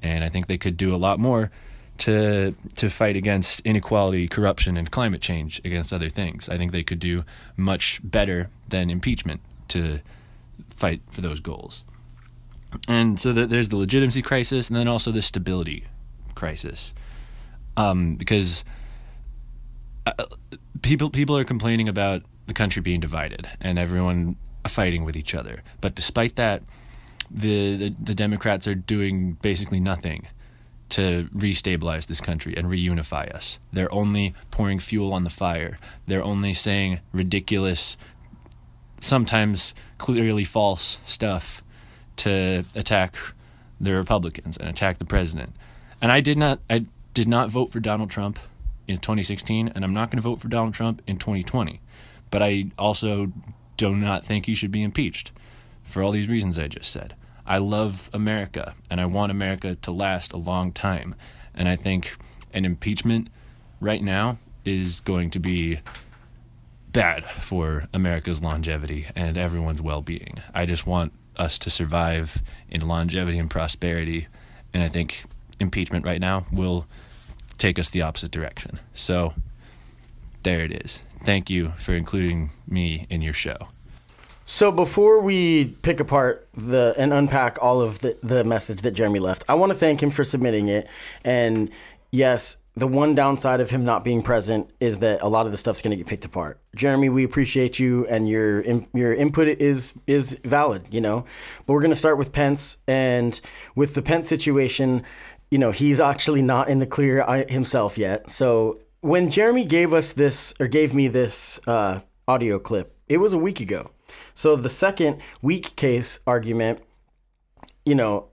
And I think they could do a lot more to fight against inequality, corruption, and climate change, against other things. I think they could do much better than impeachment to fight for those goals. And so there's the legitimacy crisis, and then also the stability crisis. Because people are complaining about the country being divided and everyone fighting with each other. But despite that, the Democrats are doing basically nothing to restabilize this country and reunify us. They're only pouring fuel on the fire. They're only saying ridiculous, sometimes clearly false stuff to attack the Republicans and attack the president. And I did not vote for Donald Trump in 2016, and I'm not going to vote for Donald Trump in 2020. But I also do not think he should be impeached for all these reasons I just said. I love America, and I want America to last a long time. And I think an impeachment right now is going to be bad for America's longevity and everyone's well-being. I just want us to survive in longevity and prosperity, and I think impeachment right now will take us the opposite direction. So there it is. Thank you for including me in your show. So before we pick apart and unpack all of the message that Jeremy left, I want to thank him for submitting it. And yes, the one downside of him not being present is that a lot of the stuff's going to get picked apart. Jeremy, we appreciate you, and your input is valid, you know. But we're going to start with Pence, and with the Pence situation, you know, he's actually not in the clear himself yet. So when Jeremy gave me this audio clip, it was a week ago. So the second weak case argument, you know,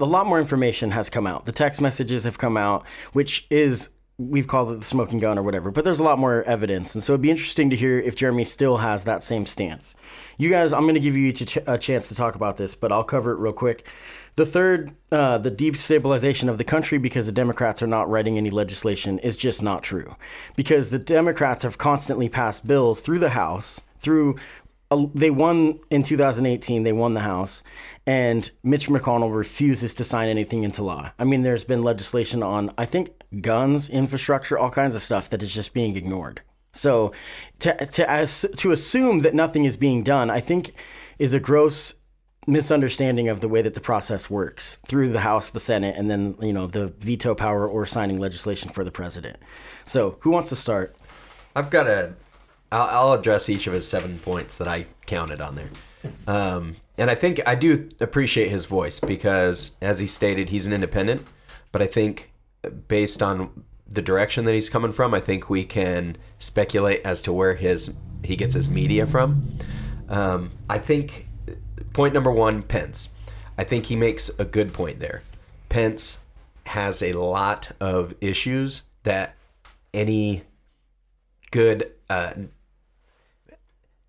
a lot more information has come out. The text messages have come out, which is, we've called it the smoking gun or whatever, but there's a lot more evidence. And so it'd be interesting to hear if Jeremy still has that same stance. You guys, I'm going to give you a chance to talk about this, but I'll cover it real quick. The third, the destabilization of the country because the Democrats are not writing any legislation is just not true, because the Democrats have constantly passed bills through the House, they won in 2018, they won the House, and Mitch McConnell refuses to sign anything into law. I mean, there's been legislation on, I think, guns, infrastructure, all kinds of stuff that is just being ignored. So to assume that nothing is being done, I think, is a gross misunderstanding of the way that the process works through the House, the Senate, and then, you know, the veto power or signing legislation for the president. So who wants to start? I'll address each of his 7 points that I counted on there. And I think I do appreciate his voice because, as he stated, he's an independent. But I think based on the direction that he's coming from, I think we can speculate as to where he gets his media from. I think point number one, Pence. I think he makes a good point there. Pence has a lot of issues that any good...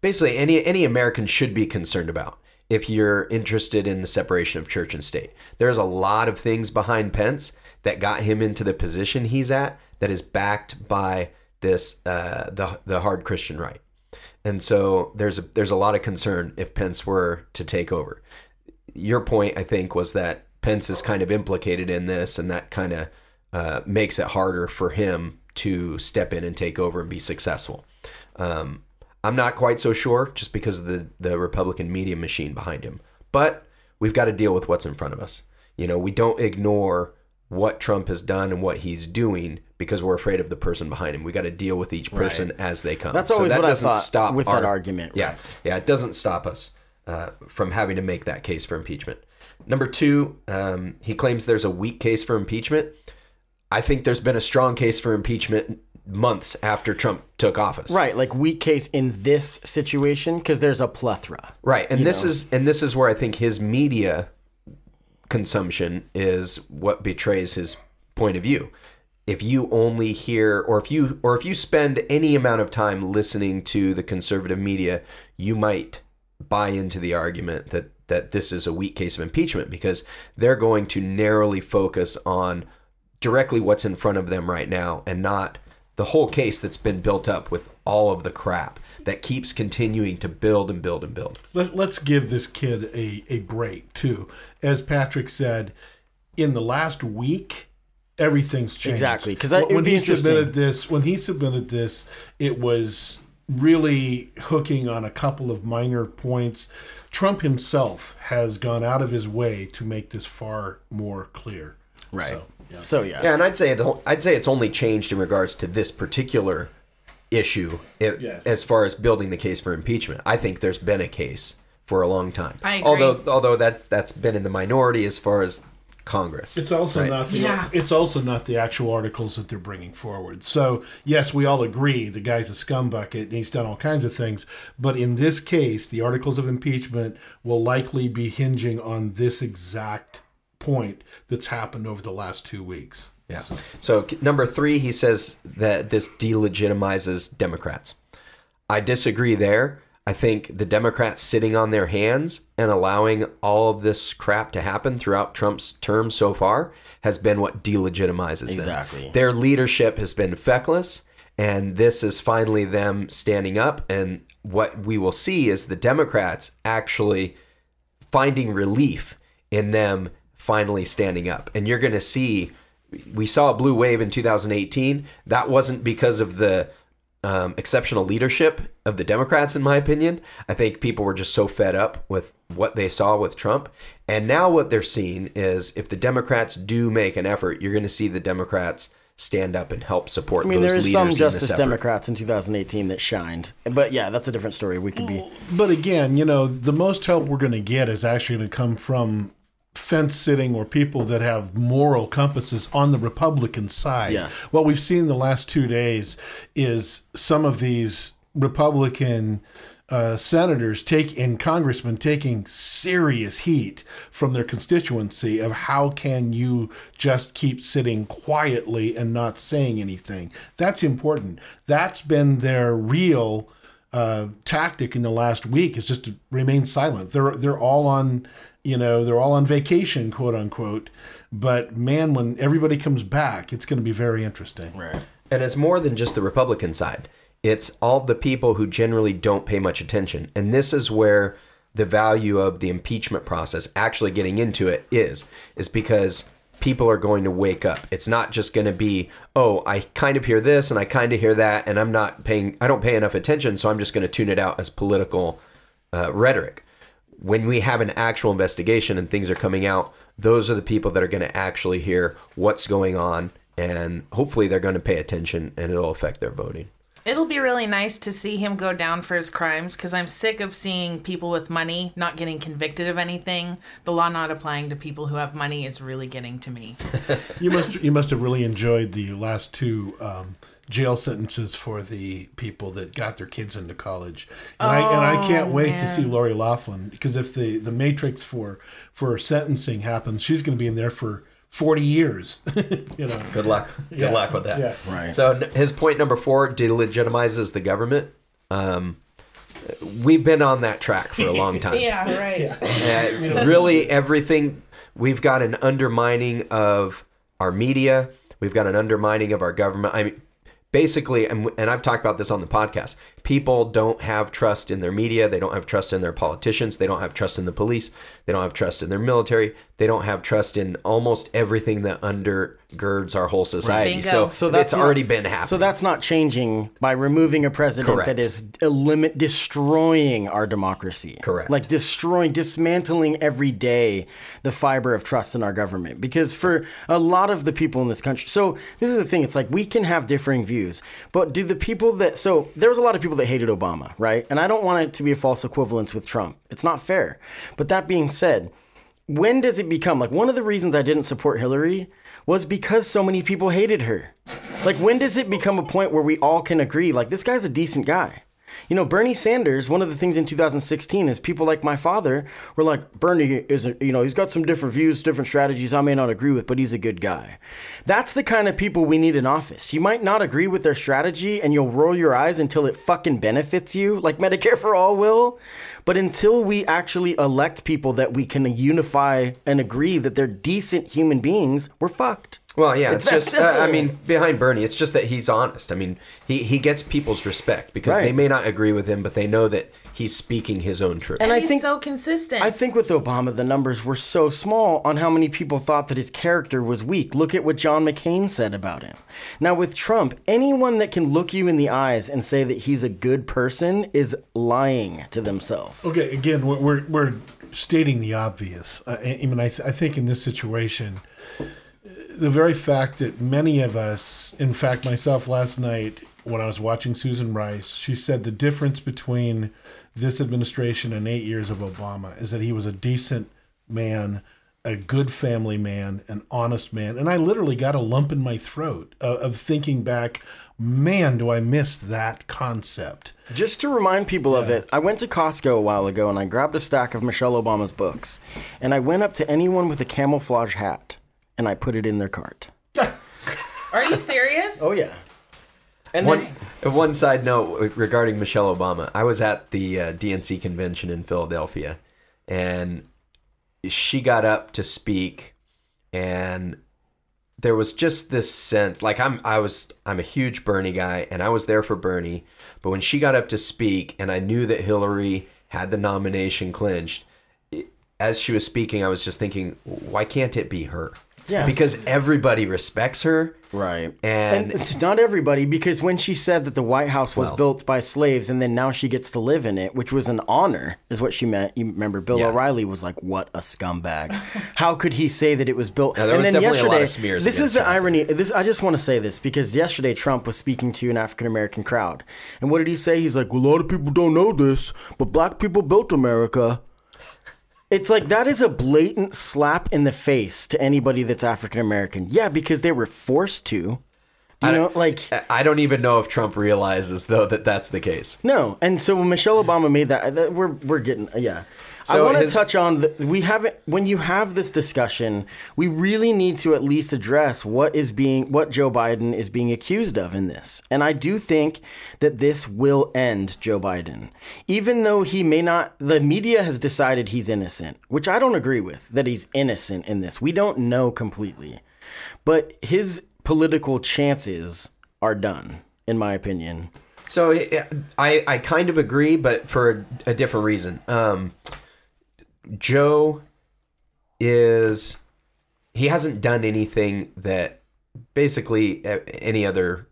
basically, any American should be concerned about if you're interested in the separation of church and state. There's a lot of things behind Pence that got him into the position he's at that is backed by this the hard Christian right. And so there's a lot of concern if Pence were to take over. Your point, I think, was that Pence is kind of implicated in this, and that kind of makes it harder for him to step in and take over and be successful. I'm not quite so sure, just because of the Republican media machine behind him. But we've got to deal with what's in front of us. You know, we don't ignore what Trump has done and what he's doing because we're afraid of the person behind him. We got to deal with each person as they come. That's always what I thought stop with that argument. Right? Yeah, it doesn't stop us from having to make that case for impeachment. Number two, he claims there's a weak case for impeachment. I think there's been a strong case for impeachment months after Trump took office. Right, like weak case in this situation because there's a plethora. Right, and this is where I think his media consumption is what betrays his point of view. If you only hear, or if you spend any amount of time listening to the conservative media, you might buy into the argument that this is a weak case of impeachment because they're going to narrowly focus on directly what's in front of them right now and not the whole case that's been built up with all of the crap that keeps continuing to build and build and build. Let's give this kid a break, too. As Patrick said, in the last week, everything's changed. Exactly. Because when he submitted this, it was really hooking on a couple of minor points. Trump himself has gone out of his way to make this far more clear. Right. So, and I'd say it's only changed in regards to this particular issue as far as building the case for impeachment. I think there's been a case for a long time. I agree. Although that's been in the minority as far as Congress. It's also not the actual articles that they're bringing forward. So, yes, we all agree the guy's a scumbucket and he's done all kinds of things, but in this case, the articles of impeachment will likely be hinging on this exact point that's happened over the last 2 weeks. Yeah. So number three, he says that this delegitimizes Democrats. I disagree there. I think the Democrats sitting on their hands and allowing all of this crap to happen throughout Trump's term so far has been what delegitimizes them. Exactly. Their leadership has been feckless, and this is finally them standing up. And what we will see is the Democrats actually finding relief in them finally standing up. And you're going to see, we saw a blue wave in 2018. That wasn't because of the exceptional leadership of the Democrats, in my opinion. I think people were just so fed up with what they saw with Trump. And now what they're seeing is if the Democrats do make an effort, you're going to see the Democrats stand up and help support those leaders. I mean, there are some Justice Democrats in 2018 that shined. But yeah, that's a different story. We could be. But again, you know, the most help we're going to get is actually going to come from fence-sitting or people that have moral compasses on the Republican side. Yes. What we've seen the last 2 days is some of these Republican senators and congressmen taking serious heat from their constituency of how can you just keep sitting quietly and not saying anything. That's important. That's been their real tactic in the last week, is just to remain silent. They're all on, they're all on vacation, quote unquote. But man, when everybody comes back, it's going to be very interesting. Right. And it's more than just the Republican side. It's all the people who generally don't pay much attention. And this is where the value of the impeachment process, actually getting into it, is because people are going to wake up. It's not just going to be, oh, I kind of hear this and I kind of hear that, and I don't pay enough attention, so I'm just going to tune it out as political rhetoric. When we have an actual investigation and things are coming out, those are the people that are going to actually hear what's going on, and hopefully they're going to pay attention and it'll affect their voting. It'll be really nice to see him go down for his crimes, because I'm sick of seeing people with money not getting convicted of anything. The law not applying to people who have money is really getting to me. You must have really enjoyed the last two jail sentences for the people that got their kids into college. And, I can't wait to see Lori Loughlin, because if the matrix for sentencing happens, she's going to be in there for 40 years. Good luck with that. Yeah. Right. So his point number 4 delegitimizes the government. We've been on that track for a long time. Yeah, right. Yeah. Really everything. We've got an undermining of our media. We've got an undermining of our government. I mean, basically, and I've talked about this on the podcast, people don't have trust in their media. They don't have trust in their politicians. They don't have trust in the police. They don't have trust in their military. They don't have trust in almost everything that undergirds our whole society. Bingo. So that's already been happening. So that's not changing by removing a president. Correct. That is destroying our democracy. Correct. Like dismantling every day the fiber of trust in our government. Because for a lot of the people in this country, so this is the thing, it's like we can have differing views, but do the people that, so there was a lot of people that hated Obama, right? And I don't want it to be a false equivalence with Trump. It's not fair. But that being said, when does it become, like, one of the reasons I didn't support Hillary was because so many people hated her. Like, when does it become a point where we all can agree, like, this guy's a decent guy? You know, Bernie Sanders, one of the things in 2016 is people like my father were like, Bernie isn't, he's got some different views, different strategies I may not agree with, but he's a good guy. That's the kind of people we need in office. You might not agree with their strategy and you'll roll your eyes until it fucking benefits you, like Medicare for All will. But until we actually elect people that we can unify and agree that they're decent human beings, we're fucked. Well, yeah, it's just, behind Bernie, it's just that he's honest. I mean, he gets people's respect because They may not agree with him, but they know that he's speaking his own truth. And he's so consistent. I think with Obama, the numbers were so small on how many people thought that his character was weak. Look at what John McCain said about him. Now, with Trump, anyone that can look you in the eyes and say that he's a good person is lying to themselves. Okay, again, we're stating the obvious. I think in this situation, the very fact that many of us, in fact, myself last night when I was watching Susan Rice, she said the difference between this administration and 8 years of Obama is that he was a decent man, a good family man, an honest man. And I literally got a lump in my throat of thinking back, man, do I miss that concept. Just to remind people of it, I went to Costco a while ago and I grabbed a stack of Michelle Obama's books. And I went up to anyone with a camouflage hat. And I put it in their cart. Are you serious? Oh, yeah. And one side note regarding Michelle Obama. I was at the DNC convention in Philadelphia, and she got up to speak, and there was just this sense, like I'm a huge Bernie guy, and I was there for Bernie, but when she got up to speak, and I knew that Hillary had the nomination clinched, as she was speaking, I was just thinking, why can't it be her? Yeah. Because everybody respects her. Right. And not everybody, because when she said that the White House was built by slaves and then now she gets to live in it, which was an honor, is what she meant. You remember Bill O'Reilly was like, what a scumbag. How could he say that it was built? Now, there was definitely a lot of smears. This is the irony. I just want to say this because yesterday Trump was speaking to an African-American crowd. And what did he say? He's like, well, a lot of people don't know this, but black people built America. It's like that is a blatant slap in the face to anybody that's African American. Yeah, because they were forced to. You know, like, I don't even know if Trump realizes, though, that that's the case. No. And so when Michelle Obama made that, we're getting, yeah. So I want to touch on, we haven't, when you have this discussion, we really need to at least address what Joe Biden is being accused of in this. And I do think that this will end Joe Biden, even though he may not, the media has decided he's innocent, which I don't agree with, that he's innocent in this. We don't know completely, but his political chances are done, in my opinion. So I kind of agree, but for a different reason. Joe he hasn't done anything that basically any other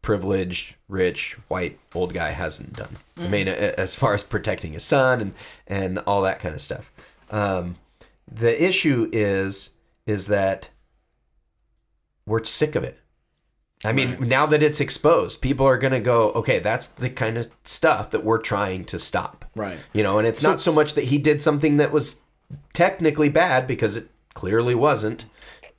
privileged, rich, white, old guy hasn't done. Mm-hmm. I mean, as far as protecting his son and all that kind of stuff. The issue is that we're sick of it. I mean, right. Now that it's exposed, people are going to go, okay, that's the kind of stuff that we're trying to stop. Right. You know, and it's not so much that he did something that was technically bad, because it clearly wasn't.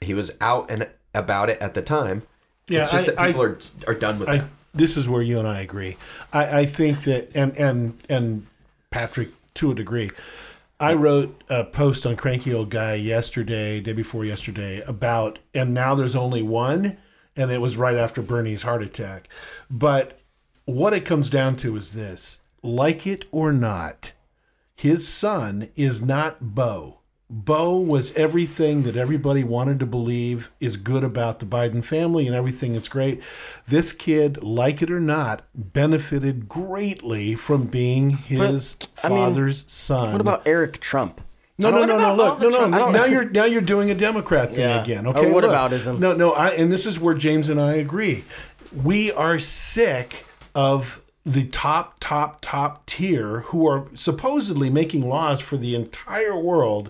He was out and about it at the time. Yeah, it's just that people are done with it. This is where you and I agree. I think that, and Patrick, to a degree, I wrote a post on Cranky Old Guy day before yesterday, about, and now there's only one, and it was right after Bernie's heart attack. But what it comes down to is this. Like it or not, his son is not Beau. Beau was everything that everybody wanted to believe is good about the Biden family and everything that's great. This kid, like it or not, benefited greatly from being his father's son. What about Eric Trump? No. Look, now you're doing a Democrat thing again. Okay, what aboutism? And this is where James and I agree. We are sick of the top tier who are supposedly making laws for the entire world,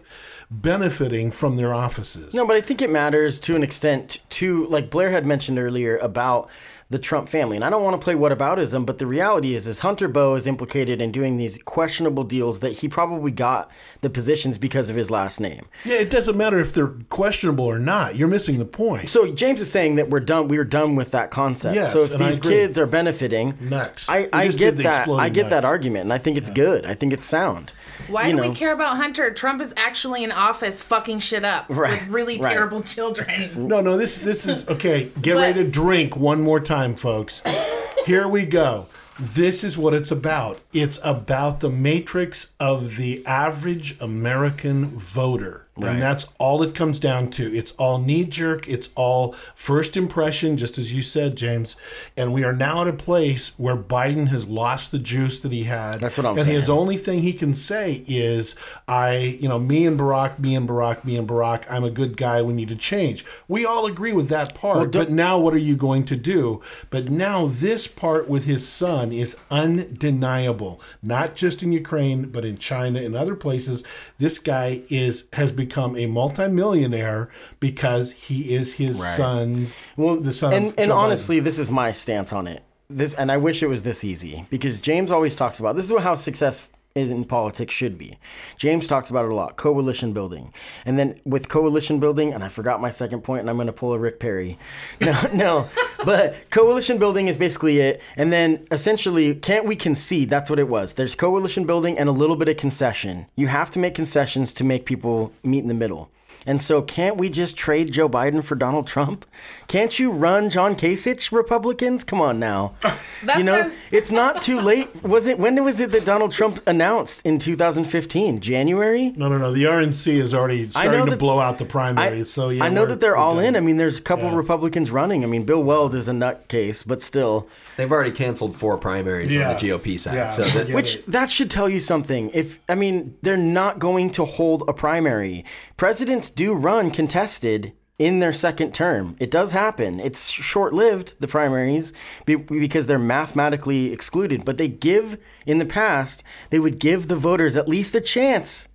benefiting from their offices. No, but I think it matters to an extent to, like Blair had mentioned earlier about the Trump family. And I don't want to play whataboutism, but the reality is Hunter Beau is implicated in doing these questionable deals that he probably got the positions because of his last name. Yeah, it doesn't matter if they're questionable or not. You're missing the point. So James is saying that we're done with that concept. Yes, so if these kids are benefiting, next. I get that. I get that argument, and I think it's good. I think it's sound. Why do we care about Hunter? Trump is actually in office fucking shit up with really terrible children. No, this is okay. Get ready to drink one more time, folks. Here we go. This is what it's about. It's about the matrix of the average American voter. Right. And that's all it comes down to. It's all knee-jerk. It's all first impression, just as you said, James. And we are now at a place where Biden has lost the juice that he had. That's what I'm saying. And his only thing he can say is, me and Barack, I'm a good guy. We need to change. We all agree with that part. Well, but now what are you going to do? But now this part with his son is undeniable. Not just in Ukraine, but in China and other places. This guy has become a multimillionaire because he is his son. Well, the son. And honestly, this is my stance on it. And I wish it was this easy, because James always talks about this is how success is in politics should be. James talks about it a lot. Coalition building, and then with coalition building, and I forgot my second point, and I'm going to pull a Rick Perry. No. But coalition building is basically it. And then essentially, can't we concede? That's what it was. There's coalition building and a little bit of concession. You have to make concessions to make people meet in the middle. And so can't we just trade Joe Biden for Donald Trump? Can't you run John Kasich, Republicans? Come on now. It's not too late. When was it that Donald Trump announced in 2015? January? No. The RNC is already starting to blow out the primaries. I know that they're all in. I mean, there's a couple Republicans running. I mean, Bill Weld is a nutcase, but still. They've already canceled 4 primaries on the GOP side. Yeah. So that should tell you something. They're not going to hold a primary. Presidents do run contested in their second term. It does happen. It's short-lived, the primaries, because they're mathematically excluded. But in the past, they would give the voters at least a chance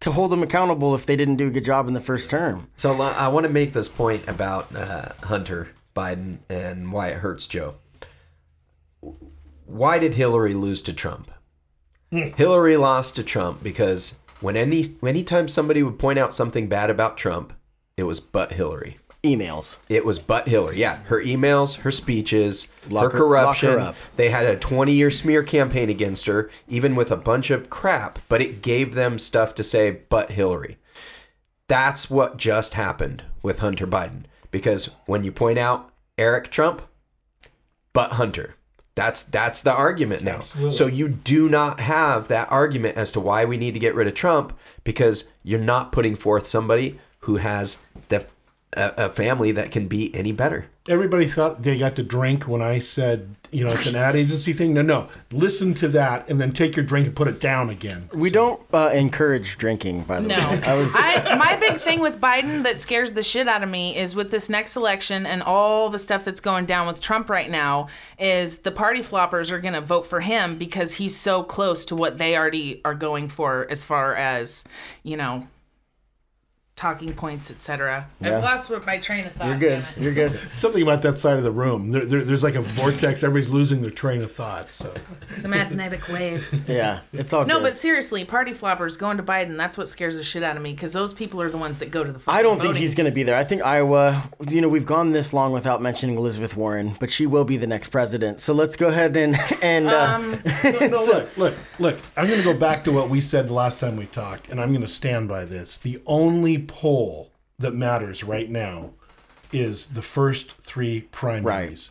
to hold them accountable if they didn't do a good job in the first term. So I want to make this point about Hunter Biden and why it hurts Joe. Why did Hillary lose to Trump? Hillary lost to Trump because anytime somebody would point out something bad about Trump, it was but Hillary. Emails. It was but Hillary. Yeah, her emails, her speeches, her corruption. Lock her up. They had a 20-year smear campaign against her, even with a bunch of crap, but it gave them stuff to say but Hillary. That's what just happened with Hunter Biden. Because when you point out Eric Trump, but Hunter. That's the argument now. Absolutely. So you do not have that argument as to why we need to get rid of Trump, because you're not putting forth somebody who has a family that can be any better. Everybody thought they got to drink when I said, you know, it's an ad agency thing. No. Listen to that and then take your drink and put it down again. We don't encourage drinking, by the way. My big thing with Biden that scares the shit out of me is with this next election and all the stuff that's going down with Trump right now is the party floppers are going to vote for him because he's so close to what they already are going for as far as, you know, talking points, etc. Yeah. I've lost my train of thought. You're good. You're good. Something about that side of the room. There's like a vortex. Everybody's losing their train of thought. So it's the magnetic waves. Yeah, it's all. No, good. But seriously, party floppers going to Biden. That's what scares the shit out of me, because those people are the ones that go to the. I don't think he's going to be there. I think Iowa. You know, we've gone this long without mentioning Elizabeth Warren, but she will be the next president. So let's go ahead Look. I'm going to go back to what we said the last time we talked, and I'm going to stand by this. The only poll that matters right now is the first three primaries.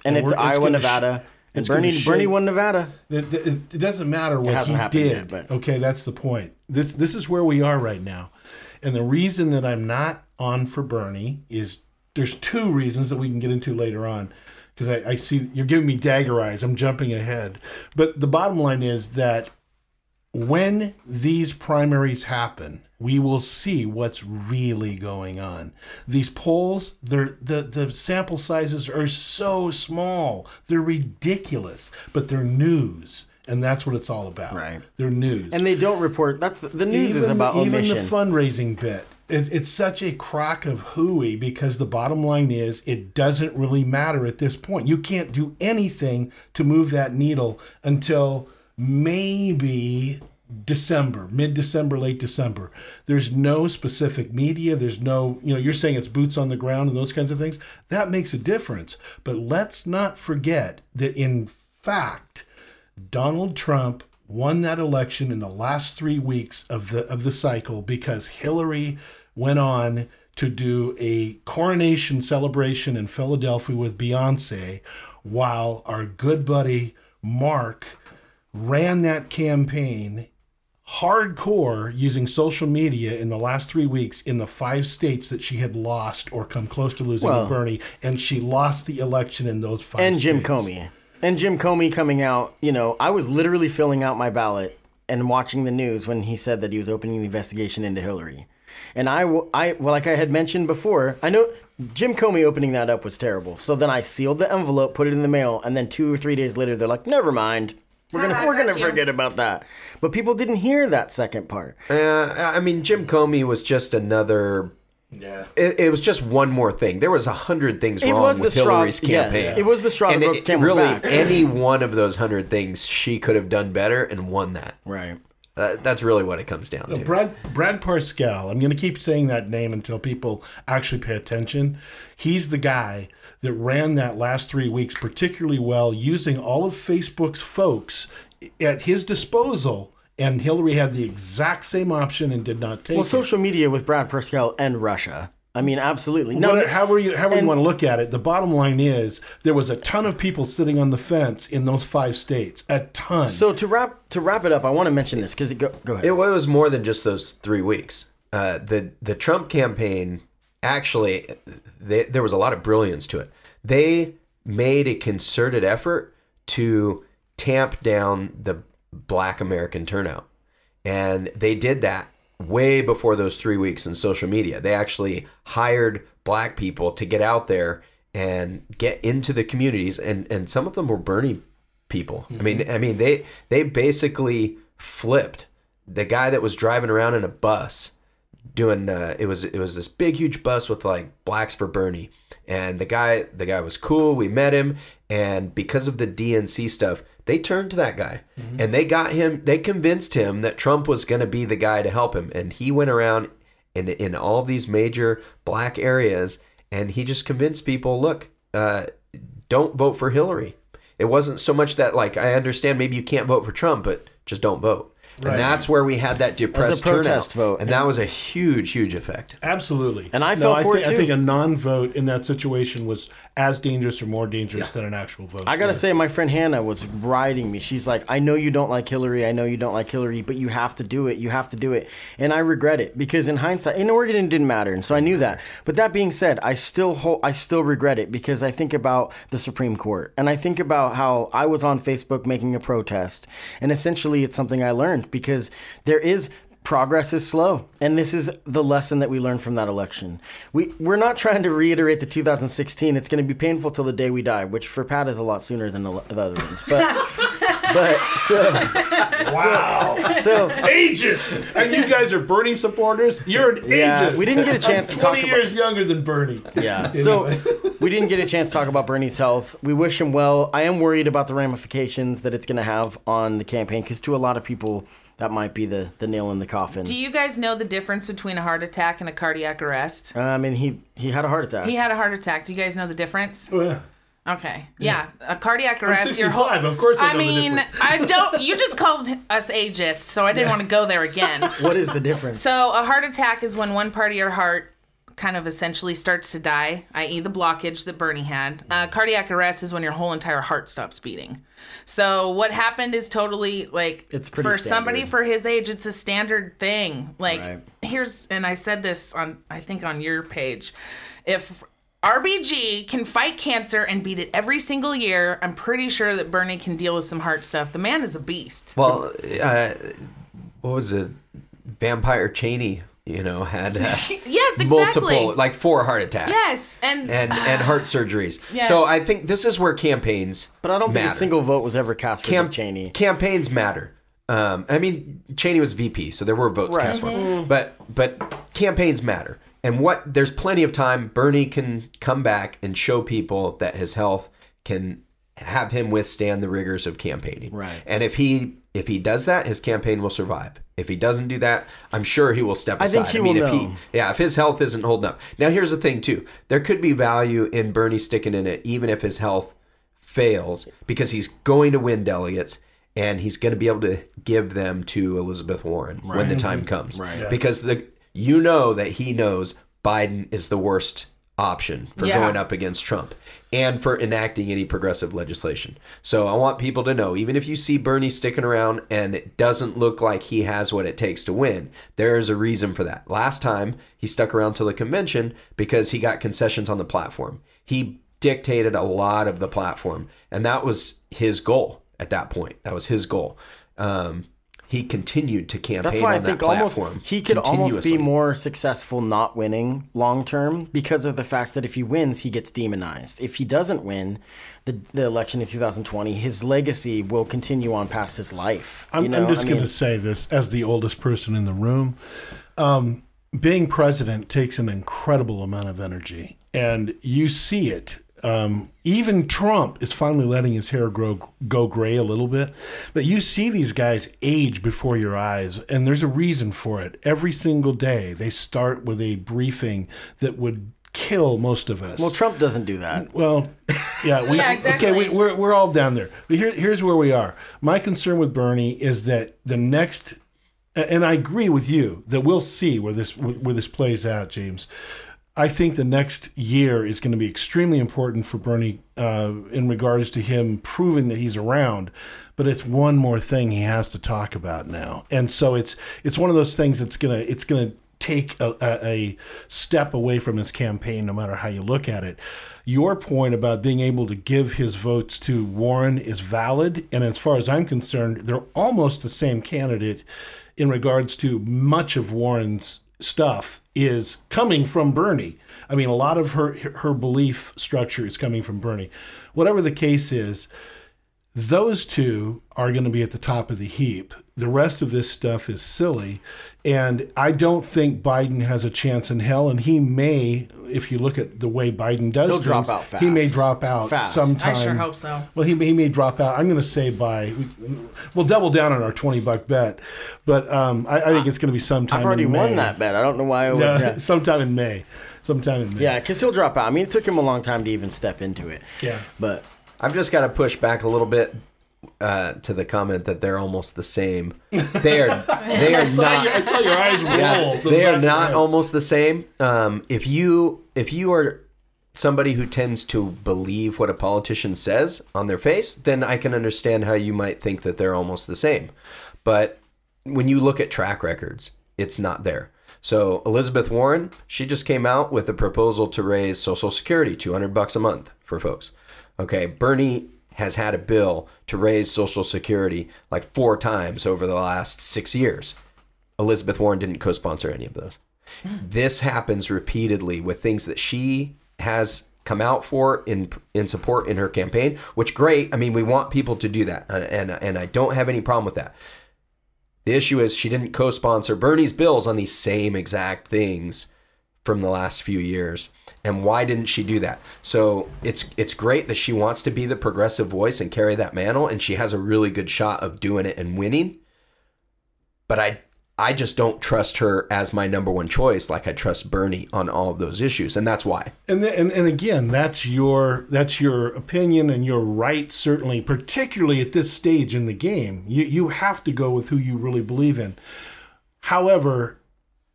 Right. And it's Iowa, Nevada. And Bernie won Nevada. It doesn't matter what he did. Yet, okay, that's the point. This is where we are right now. And the reason that I'm not on for Bernie is there's two reasons that we can get into later on. Because I see you're giving me dagger eyes. I'm jumping ahead. But the bottom line is that when these primaries happen, we will see what's really going on. These polls, the sample sizes are so small. They're ridiculous, but they're news. And that's what it's all about. Right. They're news. And they don't report. That's the news even, is about omission. Even the fundraising bit. It's such a crock of hooey, because the bottom line is it doesn't really matter at this point. You can't do anything to move that needle until maybe December, mid-December, late December. There's no specific media. There's no, you know, you're saying it's boots on the ground and those kinds of things. That makes a difference. But let's not forget that, in fact, Donald Trump won that election in the last 3 weeks of the cycle, because Hillary went on to do a coronation celebration in Philadelphia with Beyonce, while our good buddy Mark ran that campaign hardcore using social media in the last 3 weeks in the 5 states that she had lost or come close to losing to Bernie, and she lost the election in those 5 states. And Jim Comey coming out, you know, I was literally filling out my ballot and watching the news when he said that he was opening the investigation into Hillary. And I like I had mentioned before, I know Jim Comey opening that up was terrible. So then I sealed the envelope, put it in the mail, and then 2 or 3 days later, they're like, never mind. We're gonna forget about that. But people didn't hear that second part. I mean, Jim Comey was just another. Yeah. It was just one more thing. There was 100 things wrong with Hillary's campaign. Yes. Yeah. It was the straw that broke the camel's back. Really, any one of those 100 things she could have done better and won that. Right. That's really what it comes down to. Brad Parscale. I'm going to keep saying that name until people actually pay attention. He's the guy that ran that last 3 weeks particularly well, using all of Facebook's folks at his disposal, and Hillary had the exact same option and did not take it. Well, social media with Brad Parscale and Russia. I mean, absolutely. No, however you want to look at it, the bottom line is there was a ton of people sitting on the fence in those 5 states. A ton. So to wrap it up, I want to mention this, because go ahead. It was more than just those 3 weeks. The Trump campaign, actually, there was a lot of brilliance to it. They made a concerted effort to tamp down the Black American turnout. And they did that way before those 3 weeks in social media. They actually hired Black people to get out there and get into the communities. And some of them were Bernie people. Mm-hmm. I mean, they basically flipped the guy that was driving around in a bus doing it was this big huge bus with like Blacks for Bernie, and the guy was cool. We met him, and because of the DNC stuff, they turned to that guy. Mm-hmm. And they convinced him that Trump was going to be the guy to help him, and he went around in all these major Black areas And he just convinced people, look, don't vote for Hillary. It wasn't so much that, like, I understand maybe you can't vote for Trump, but just don't vote. Right. And that's where we had that depressed protest turnout. Vote. And that was a huge, huge effect. Absolutely. And I felt for it, too. I think a non-vote in that situation was as dangerous or more dangerous than an actual vote. I got to say, my friend Hannah was riding me. She's like, I know you don't like Hillary. I know you don't like Hillary, but you have to do it. You have to do it. And I regret it because in hindsight, in Oregon, it didn't matter. And so I knew that. But that being said, I still regret it because I think about the Supreme Court. And I think about how I was on Facebook making a protest. And essentially, it's something I learned. Because there is progress is slow. And this is the lesson that we learned from that election. We're not trying to reiterate the 2016. It's going to be painful till the day we die, which for Pat is a lot sooner than the other ones. But so ageist. And you guys are Bernie supporters. You're an ageist. We didn't get a chance to talk about 20 years younger than Bernie. Yeah. So we didn't get a chance to talk about Bernie's health. We wish him well. I am worried about the ramifications that it's going to have on the campaign because to a lot of people that might be the nail in the coffin. Do you guys know the difference between a heart attack and a cardiac arrest? I mean, he had a heart attack. He had a heart attack. Do you guys know the difference? Oh, yeah. Okay. Yeah. A cardiac arrest. I'm 65. Of course I know the difference. I don't. You just called us ageist, so I didn't want to go there again. What is the difference? So a heart attack is when one part of your heart kind of essentially starts to die, i.e. the blockage that Bernie had. Cardiac arrest is when your whole entire heart stops beating. So what happened is totally like it's pretty standard. Somebody for his age, it's a standard thing. Like here's, and I said this on, I think on your page, if RBG can fight cancer and beat it every single year, I'm pretty sure that Bernie can deal with some heart stuff. The man is a beast. Well, what was it? Vampire Cheney, you know, had yes, exactly. Multiple, like 4 heart attacks. Yes. And heart surgeries. Yes. So I think this is where campaigns But I don't matter. Think a single vote was ever cast for Cheney. Campaigns matter. I mean, Cheney was VP, so there were votes cast for him. But campaigns matter. And there's plenty of time. Bernie can come back and show people that his health can have him withstand the rigors of campaigning. Right. And if he does that, his campaign will survive. If he doesn't do that, I'm sure he will step aside. If his health isn't holding up. Now, here's the thing, too. There could be value in Bernie sticking in it, even if his health fails, because he's going to win delegates. And he's going to be able to give them to Elizabeth Warren when the time comes. Right. Because you know that he knows Biden is the worst option for going up against Trump and for enacting any progressive legislation. So I want people to know, even if you see Bernie sticking around and it doesn't look like he has what it takes to win, there is a reason for that. Last time, he stuck around till the convention because he got concessions on the platform. He dictated a lot of the platform, and that was his goal at that point. That was his goal. He continued to campaign on that platform. That's why I think almost he could almost be more successful not winning long term because of the fact that if he wins, he gets demonized. If he doesn't win the election in 2020, his legacy will continue on past his life. I'm just going to say this as the oldest person in the room. Being president takes an incredible amount of energy, and you see it. Even Trump is finally letting his hair go gray a little bit. But you see these guys age before your eyes, and there's a reason for it. Every single day, they start with a briefing that would kill most of us. Well, Trump doesn't do that. Well, yeah. Exactly. Okay, we're all down there. But here's where we are. My concern with Bernie is that the next... And I agree with you that we'll see where this plays out, James. I think the next year is going to be extremely important for Bernie in regards to him proving that he's around. But it's one more thing he has to talk about now, and so it's one of those things that's gonna take a step away from his campaign, no matter how you look at it. Your point about being able to give his votes to Warren is valid, and as far as I'm concerned, they're almost the same candidate in regards to much of Warren's stuff is coming from Bernie. I mean, a lot of her belief structure is coming from Bernie. Whatever the case is, those two are going to be at the top of the heap. The rest of this stuff is silly. And I don't think Biden has a chance in hell. And he may, if you look at the way Biden does things, drop out fast. He may drop out sometime. I sure hope so. Well, he may drop out. I'm going to say we'll double down on our $20 bet. But I think it's going to be sometime in May. I've already won that bet. I don't know why I would. Sometime in May. sometime in there. Yeah, because he'll drop out. I mean, it took him a long time to even step into it. Yeah. But I've just got to push back a little bit to the comment that they're almost the same. They are not. I saw your eyes roll. Yeah, they are not almost the same. If you are somebody who tends to believe what a politician says on their face, then I can understand how you might think that they're almost the same. But when you look at track records, it's not there. So Elizabeth Warren, she just came out with a proposal to raise Social Security, $200 a month for folks. Okay, Bernie has had a bill to raise Social Security like 4 times over the last 6 years. Elizabeth Warren didn't co-sponsor any of those. This happens repeatedly with things that she has come out for in support in her campaign, which great. I mean, we want people to do that, and I don't have any problem with that. The issue is she didn't co-sponsor Bernie's bills on these same exact things from the last few years. And why didn't she do that? So it's great that she wants to be the progressive voice and carry that mantle, and she has a really good shot of doing it and winning. But I just don't trust her as my number one choice like I trust Bernie on all of those issues, and that's why. And again, that's your opinion and your right, certainly, particularly at this stage in the game. You have to go with who you really believe in. However,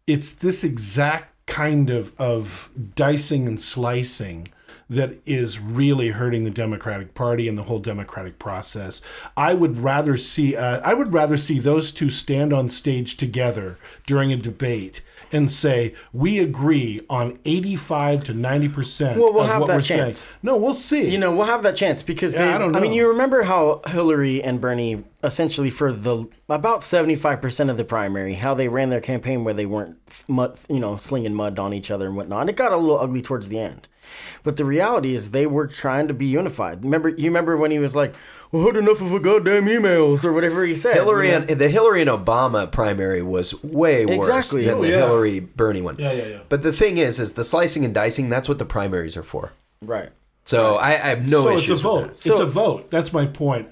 it's this exact kind of dicing and slicing that is really hurting the Democratic Party and the whole Democratic process. I would rather see those two stand on stage together during a debate and say, we agree on 85 to 90% of what we're chance. Saying. No, we'll see. You know, we'll have that chance because I don't know. I mean, you remember how Hillary and Bernie essentially for the about 75% of the primary, how they ran their campaign where they weren't, slinging mud on each other and whatnot. And it got a little ugly towards the end. But the reality is they were trying to be unified. Remember when he was like, well, I had enough of a goddamn emails or whatever he said. The Hillary and Obama primary was way worse than the Hillary-Bernie one. Yeah. But the thing is the slicing and dicing, that's what the primaries are for. Right. So I have no issues with that. It's a vote. That's my point.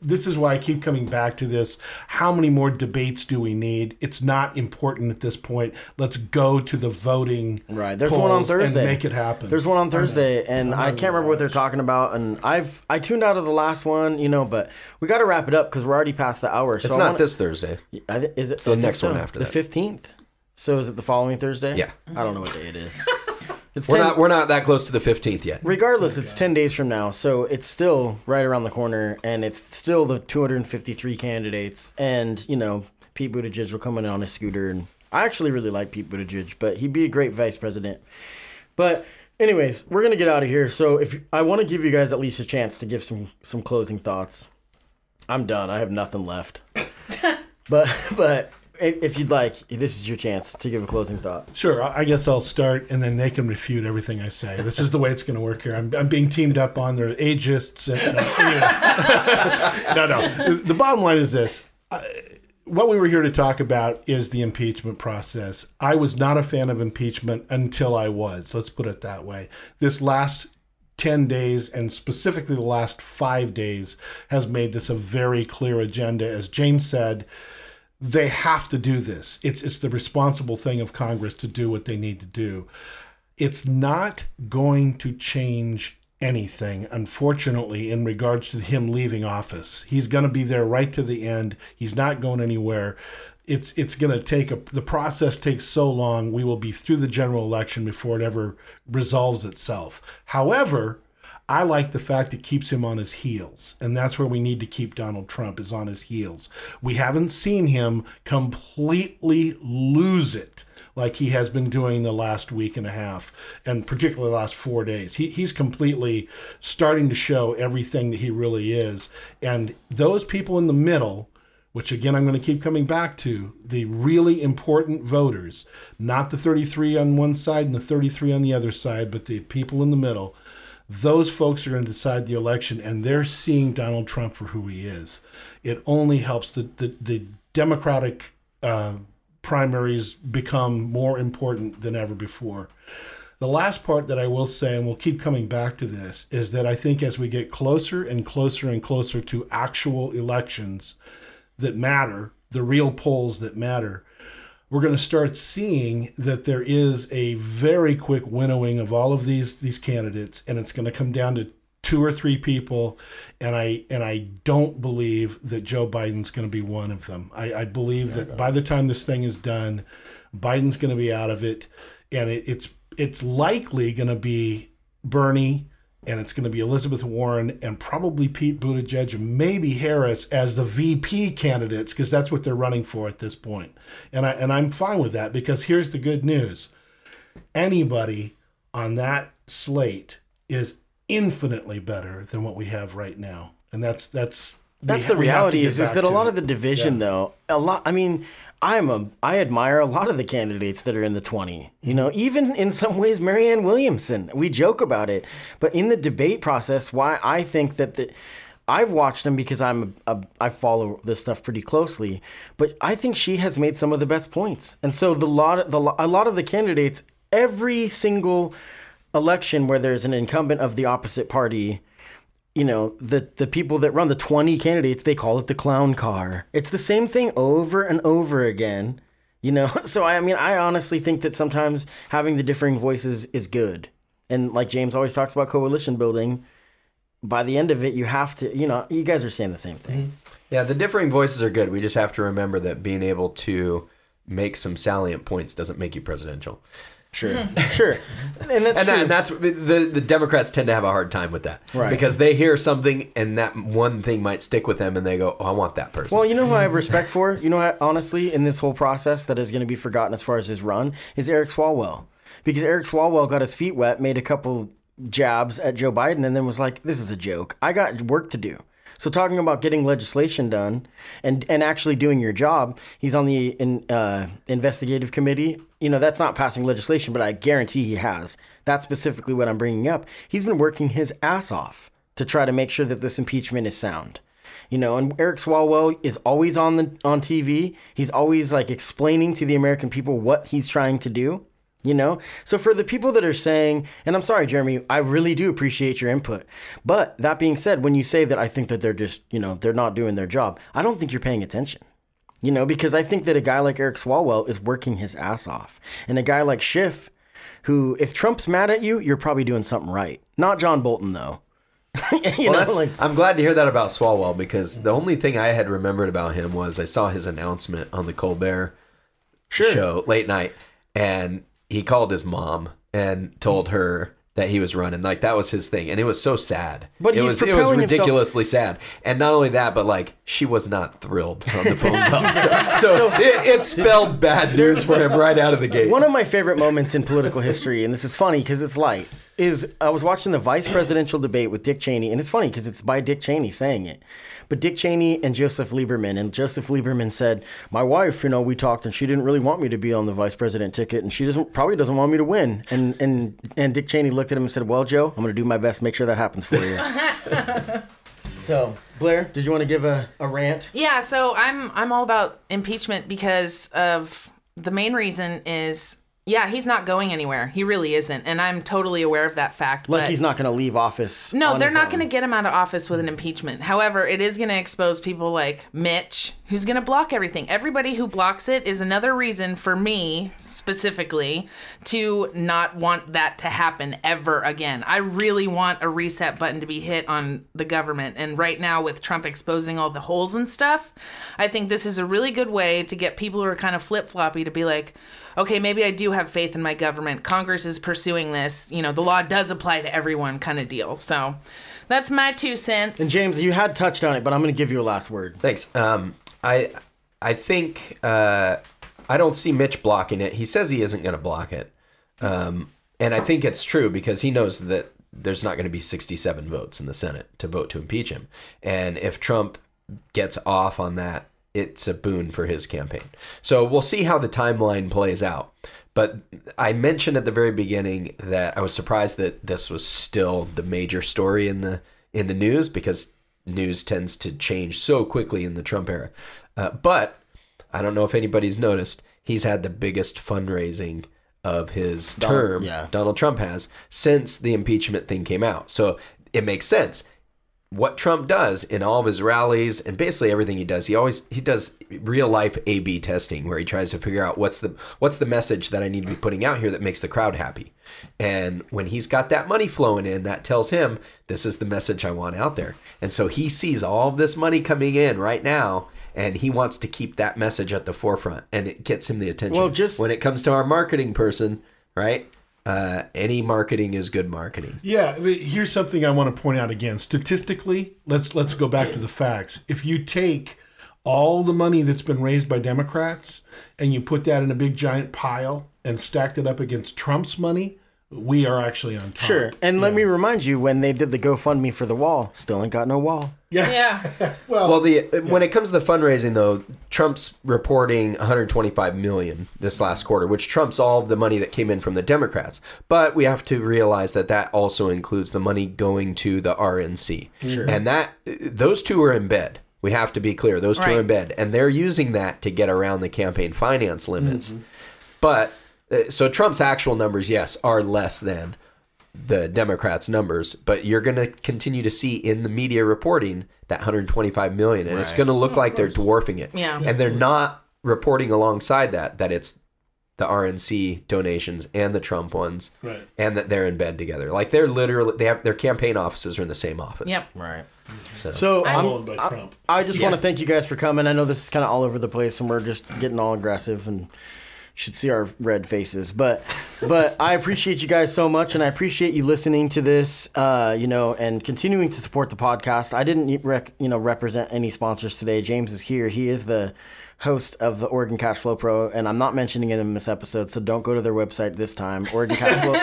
This is why I keep coming back to this. How many more debates do we need? It's not important at this point. Let's go to the voting. Right. There's one on Thursday. And make it happen. There's one on Thursday, and I can't remember what they're talking about. And I tuned out of the last one, but we got to wrap it up because we're already past the hour. It's not this Thursday. Is it? It's the next one after that. The 15th. So is it the following Thursday? Yeah. I don't know what day it is. We're not that close to the 15th yet. Regardless, it's 10 days from now, so it's still right around the corner, and it's still the 253 candidates. And, Pete Buttigieg will come in on his scooter. And I actually really like Pete Buttigieg, but he'd be a great vice president. But anyways, we're going to get out of here. So if I want to give you guys at least a chance to give some closing thoughts. I'm done. I have nothing left. But... If you'd like, this is your chance to give a closing thought. Sure. I guess I'll start, and then they can refute everything I say. This is the way it's going to work here. I'm being teamed up on. They're ageists. No. The bottom line is this. What we were here to talk about is the impeachment process. I was not a fan of impeachment until I was. Let's put it that way. This last 10 days, and specifically the last 5 days, has made this a very clear agenda. As James said, they have to do this. It's the responsible thing of Congress to do what they need to do. It's not going to change anything, unfortunately, in regards to him leaving office. He's going to be there right to the end. He's not going anywhere. It's going to take the process takes so long. We will be through the general election before it ever resolves itself. However, I like the fact it keeps him on his heels, and that's where we need to keep Donald Trump, is on his heels. We haven't seen him completely lose it like he has been doing the last week and a half, and particularly the last 4 days. He's completely starting to show everything that he really is, and those people in the middle, which again I'm going to keep coming back to, the really important voters, not the 33 on one side and the 33 on the other side, but the people in the middle, those folks are going to decide the election, and they're seeing Donald Trump for who he is. It only helps the Democratic primaries become more important than ever before. The last part that I will say, and we'll keep coming back to this, is that I think as we get closer and closer and closer to actual elections that matter, the real polls that matter, we're going to start seeing that there is a very quick winnowing of all of these candidates, and it's going to come down to two or three people, and I don't believe that Joe Biden's going to be one of them. I believe that by the time this thing is done, Biden's going to be out of it, and it's likely going to be Bernie, and it's going to be Elizabeth Warren, and probably Pete Buttigieg, maybe Harris as the VP candidates, because that's what they're running for at this point. And I'm fine with that, because here's the good news: anybody on that slate is infinitely better than what we have right now, and that's the reality. Is that a lot of the division, though? I admire a lot of the candidates that are in the 20. You know, even in some ways, Marianne Williamson. We joke about it, but in the debate process, why I think that I've watched them, because I follow this stuff pretty closely. But I think she has made some of the best points, and so a lot of the candidates, every single election where there's an incumbent of the opposite party, you know, the people that run the 20 candidates, they call it the clown car. It's the same thing over and over again, you know? So, I honestly think that sometimes having the differing voices is good. And like James always talks about coalition building, by the end of it, you have to, you know, you guys are saying the same thing. Yeah, the differing voices are good. We just have to remember that being able to make some salient points doesn't make you presidential. Sure. And that's true. That's the Democrats tend to have a hard time with that, right? Because they hear something and that one thing might stick with them, and they go, "Oh, I want that person." Well, you know who I have respect for? You know, honestly, in this whole process that is going to be forgotten as far as his run is Eric Swalwell, because Eric Swalwell got his feet wet, made a couple jabs at Joe Biden, and then was like, "This is a joke. I got work to do." So talking about getting legislation done and actually doing your job, he's on the investigative committee. You know, that's not passing legislation, but I guarantee he has. That's specifically what I'm bringing up. He's been working his ass off to try to make sure that this impeachment is sound. You know, and Eric Swalwell is always on TV. He's always like explaining to the American people what he's trying to do. You know, so for the people that are saying, and I'm sorry, Jeremy, I really do appreciate your input. But that being said, when you say that I think that they're just, you know, they're not doing their job, I don't think you're paying attention, you know, because I think that a guy like Eric Swalwell is working his ass off, and a guy like Schiff, who, if Trump's mad at you, you're probably doing something right. Not John Bolton, though. I'm glad to hear that about Swalwell, because the only thing I had remembered about him was I saw his announcement on the Colbert show late night, and he called his mom and told her that he was running. Like, that was his thing. And it was so sad. But it was ridiculously sad. And not only that, but like, she was not thrilled on the phone call. So it spelled bad news for him right out of the gate. One of my favorite moments in political history, and this is funny because it's light, is I was watching the vice presidential debate with Dick Cheney. And it's funny because it's by Dick Cheney saying it. But Dick Cheney and Joseph Lieberman. And Joseph Lieberman said, my wife, you know, we talked, and she didn't really want me to be on the vice president ticket. And she probably doesn't want me to win. And Dick Cheney looked at him and said, well, Joe, I'm going to do my best to make sure that happens for you. So, Blair, did you want to give a rant? Yeah, so I'm all about impeachment, because of the main reason is, yeah, he's not going anywhere. He really isn't. And I'm totally aware of that fact. Like, he's not going to leave office. No, they're not going to get him out of office with an impeachment. However, it is going to expose people like Mitch, who's going to block everything. Everybody who blocks it is another reason for me, specifically, to not want that to happen ever again. I really want a reset button to be hit on the government. And right now, with Trump exposing all the holes and stuff, I think this is a really good way to get people who are kind of flip-floppy to be like, okay, maybe I do have faith in my government. Congress is pursuing this. You know, the law does apply to everyone kind of deal. So that's my 2 cents. And James, you had touched on it, but I'm going to give you a last word. Thanks. I think I don't see Mitch blocking it. He says he isn't going to block it. And I think it's true, because he knows that there's not going to be 67 votes in the Senate to vote to impeach him. And if Trump gets off on that, it's a boon for his campaign. So we'll see how the timeline plays out. But I mentioned at the very beginning that I was surprised that this was still the major story in the news, because news tends to change so quickly in the Trump era. But I don't know if anybody's noticed, he's had the biggest fundraising of his term, Donald Trump has, since the impeachment thing came out. So it makes sense. what Trump does in all of his rallies and basically everything he does, he does real life A/B testing, where he tries to figure out what's the message that I need to be putting out here that makes the crowd happy. And when he's got that money flowing in, that tells him this is the message I want out there. And so he sees all of this money coming in right now, and he wants to keep that message at the forefront, and it gets him the attention. Well, just when it comes to our marketing person, right? Any marketing is good marketing. Yeah, here's something I want to point out again. Statistically, let's go back to the facts. If you take all the money that's been raised by Democrats and you put that in a big giant pile and stacked it up against Trump's money, we are actually on top. Sure, and let me remind you, when they did the GoFundMe for the wall, still ain't got no wall. Yeah. When it comes to the fundraising, though, Trump's reporting $125 million this last quarter, which trumps all of the money that came in from the Democrats. But we have to realize that that also includes the money going to the RNC. Sure. And those two are in bed. We have to be clear. Those two are in bed. And they're using that to get around the campaign finance limits. Mm-hmm. But so Trump's actual numbers, yes, are less than the Democrats' numbers, but you're going to continue to see in the media reporting that $125 million, and it's going to look like they're dwarfing it. Yeah. And they're not reporting alongside that it's the RNC donations and the Trump ones, right, and that they're in bed together. Like they're literally, they have their campaign offices are in the same office. Yep. Right. So I just want to thank you guys for coming. I know this is kind of all over the place and we're just getting all aggressive and should see our red faces, but I appreciate you guys so much, and I appreciate you listening to this, and continuing to support the podcast. I didn't represent any sponsors today. James is here; he is the host of the Oregon Cashflow Pro, and I'm not mentioning it in this episode, so don't go to their website this time. Oregon Cashflow,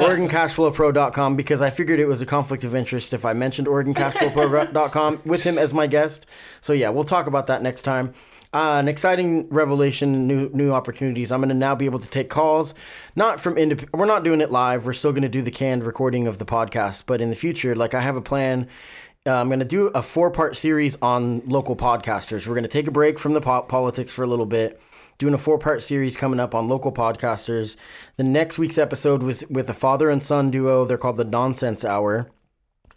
OregonCashflowPro.com, because I figured it was a conflict of interest if I mentioned OregonCashflowPro.com with him as my guest. So yeah, we'll talk about that next time. An exciting revelation, new opportunities. I'm going to now be able to take calls. We're not doing it live. We're still going to do the canned recording of the podcast. But in the future, like I have a plan. I'm going to do a 4-part series on local podcasters. We're going to take a break from the politics for a little bit. Doing a 4-part series coming up on local podcasters. The next week's episode was with a father and son duo. They're called the Nonsense Hour.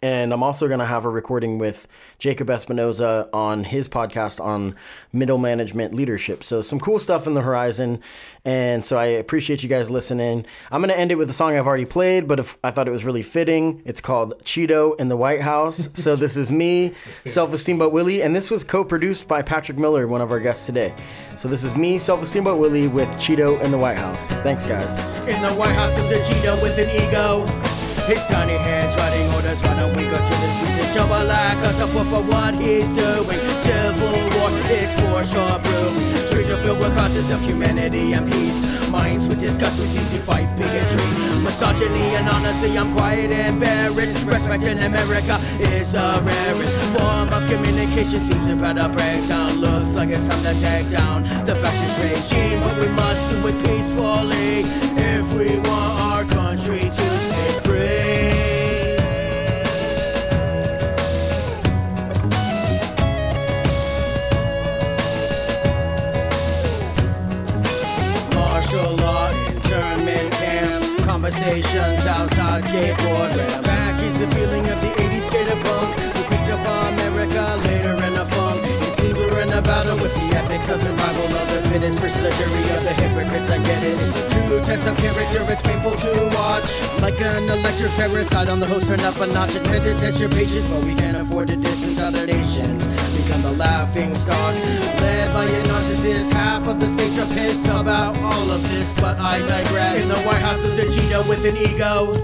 And I'm also going to have a recording with Jacob Espinoza on his podcast on middle management leadership. So some cool stuff in the horizon. And so I appreciate you guys listening. I'm going to end it with a song I've already played, but I thought it was really fitting. It's called Cheeto in the White House. So this is me, Self-Esteem Boat Willie. And this was co-produced by Patrick Miller, one of our guests today. So this is me, Self-Esteem Boat Willie, with Cheeto in the White House. Thanks, guys. In the White House is a Cheeto with an ego. His tiny hands writing orders, why don't we go to the streets and show our lack of support for what he's doing? Civil war is for sure brewing. Streets are filled with causes of humanity and peace. Minds with disgust, we easy fight bigotry. Misogyny and honestly, I'm quite embarrassed. Respect in America is the rarest form of communication. Seems to have had a breakdown. Looks like it's time to take down the fascist regime. But we must do it peacefully if we want our country to stay free. Martial law, internment camps, conversations outside skateboard ramp. Back is the feeling of the 80s skater punk. We picked up America later in the funk. It seems we're in a battle with the ethics of survival of the fittest. For slavery of the hypocrites, I get it. It's a true test of character, it's painful to watch. Like an electric parasite on the host, turn up a notch. Attempt to test your patience, but we can't afford to distance other nations. Become the laughing stock, led by a narcissist. Half of the states are pissed about all of this, but I digress. In the White House is a Cheeto with an ego.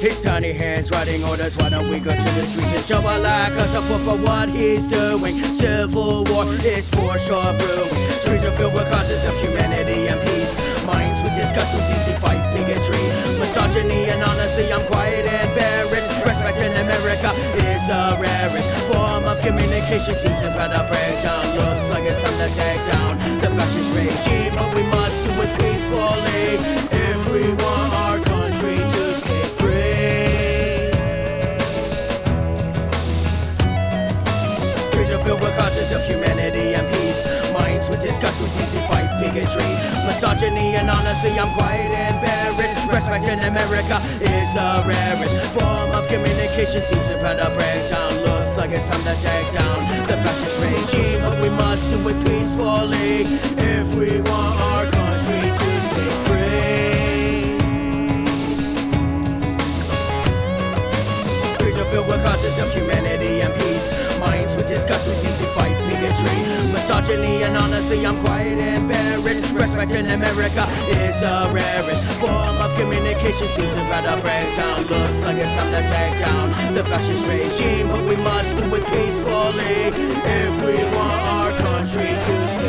His tiny hands writing orders, why don't we go to the streets and show our lack of support for what he's doing? Civil war is for sure brewing. Streets are filled with causes of humanity and peace. Minds with disgust, with easy fight bigotry. Misogyny and honestly, I'm quite embarrassed. Respect in America is the rarest form of communication. Seems to have had a breakdown. Looks like it's time to take down the fascist regime, but we must do it peacefully if we want our country to stay free. Filled with causes of humanity and peace. Minds with disgust, with easy fight bigotry. Misogyny and honestly, I'm quite embarrassed. Respect in America is the rarest form of communication. Seems to have had a breakdown. Looks like it's time to take down the fascist regime, but we must do it peacefully if we want our country to stay free. Trees are filled with causes of humanity and peace. Minds with disgust, we use to fight bigotry, misogyny, and honestly I'm quite embarrassed. Respecting America is the rarest form of communication. Seems we've had a breakdown. Looks like it's time to take down the fascist regime, but we must do it peacefully if we want our country to stay.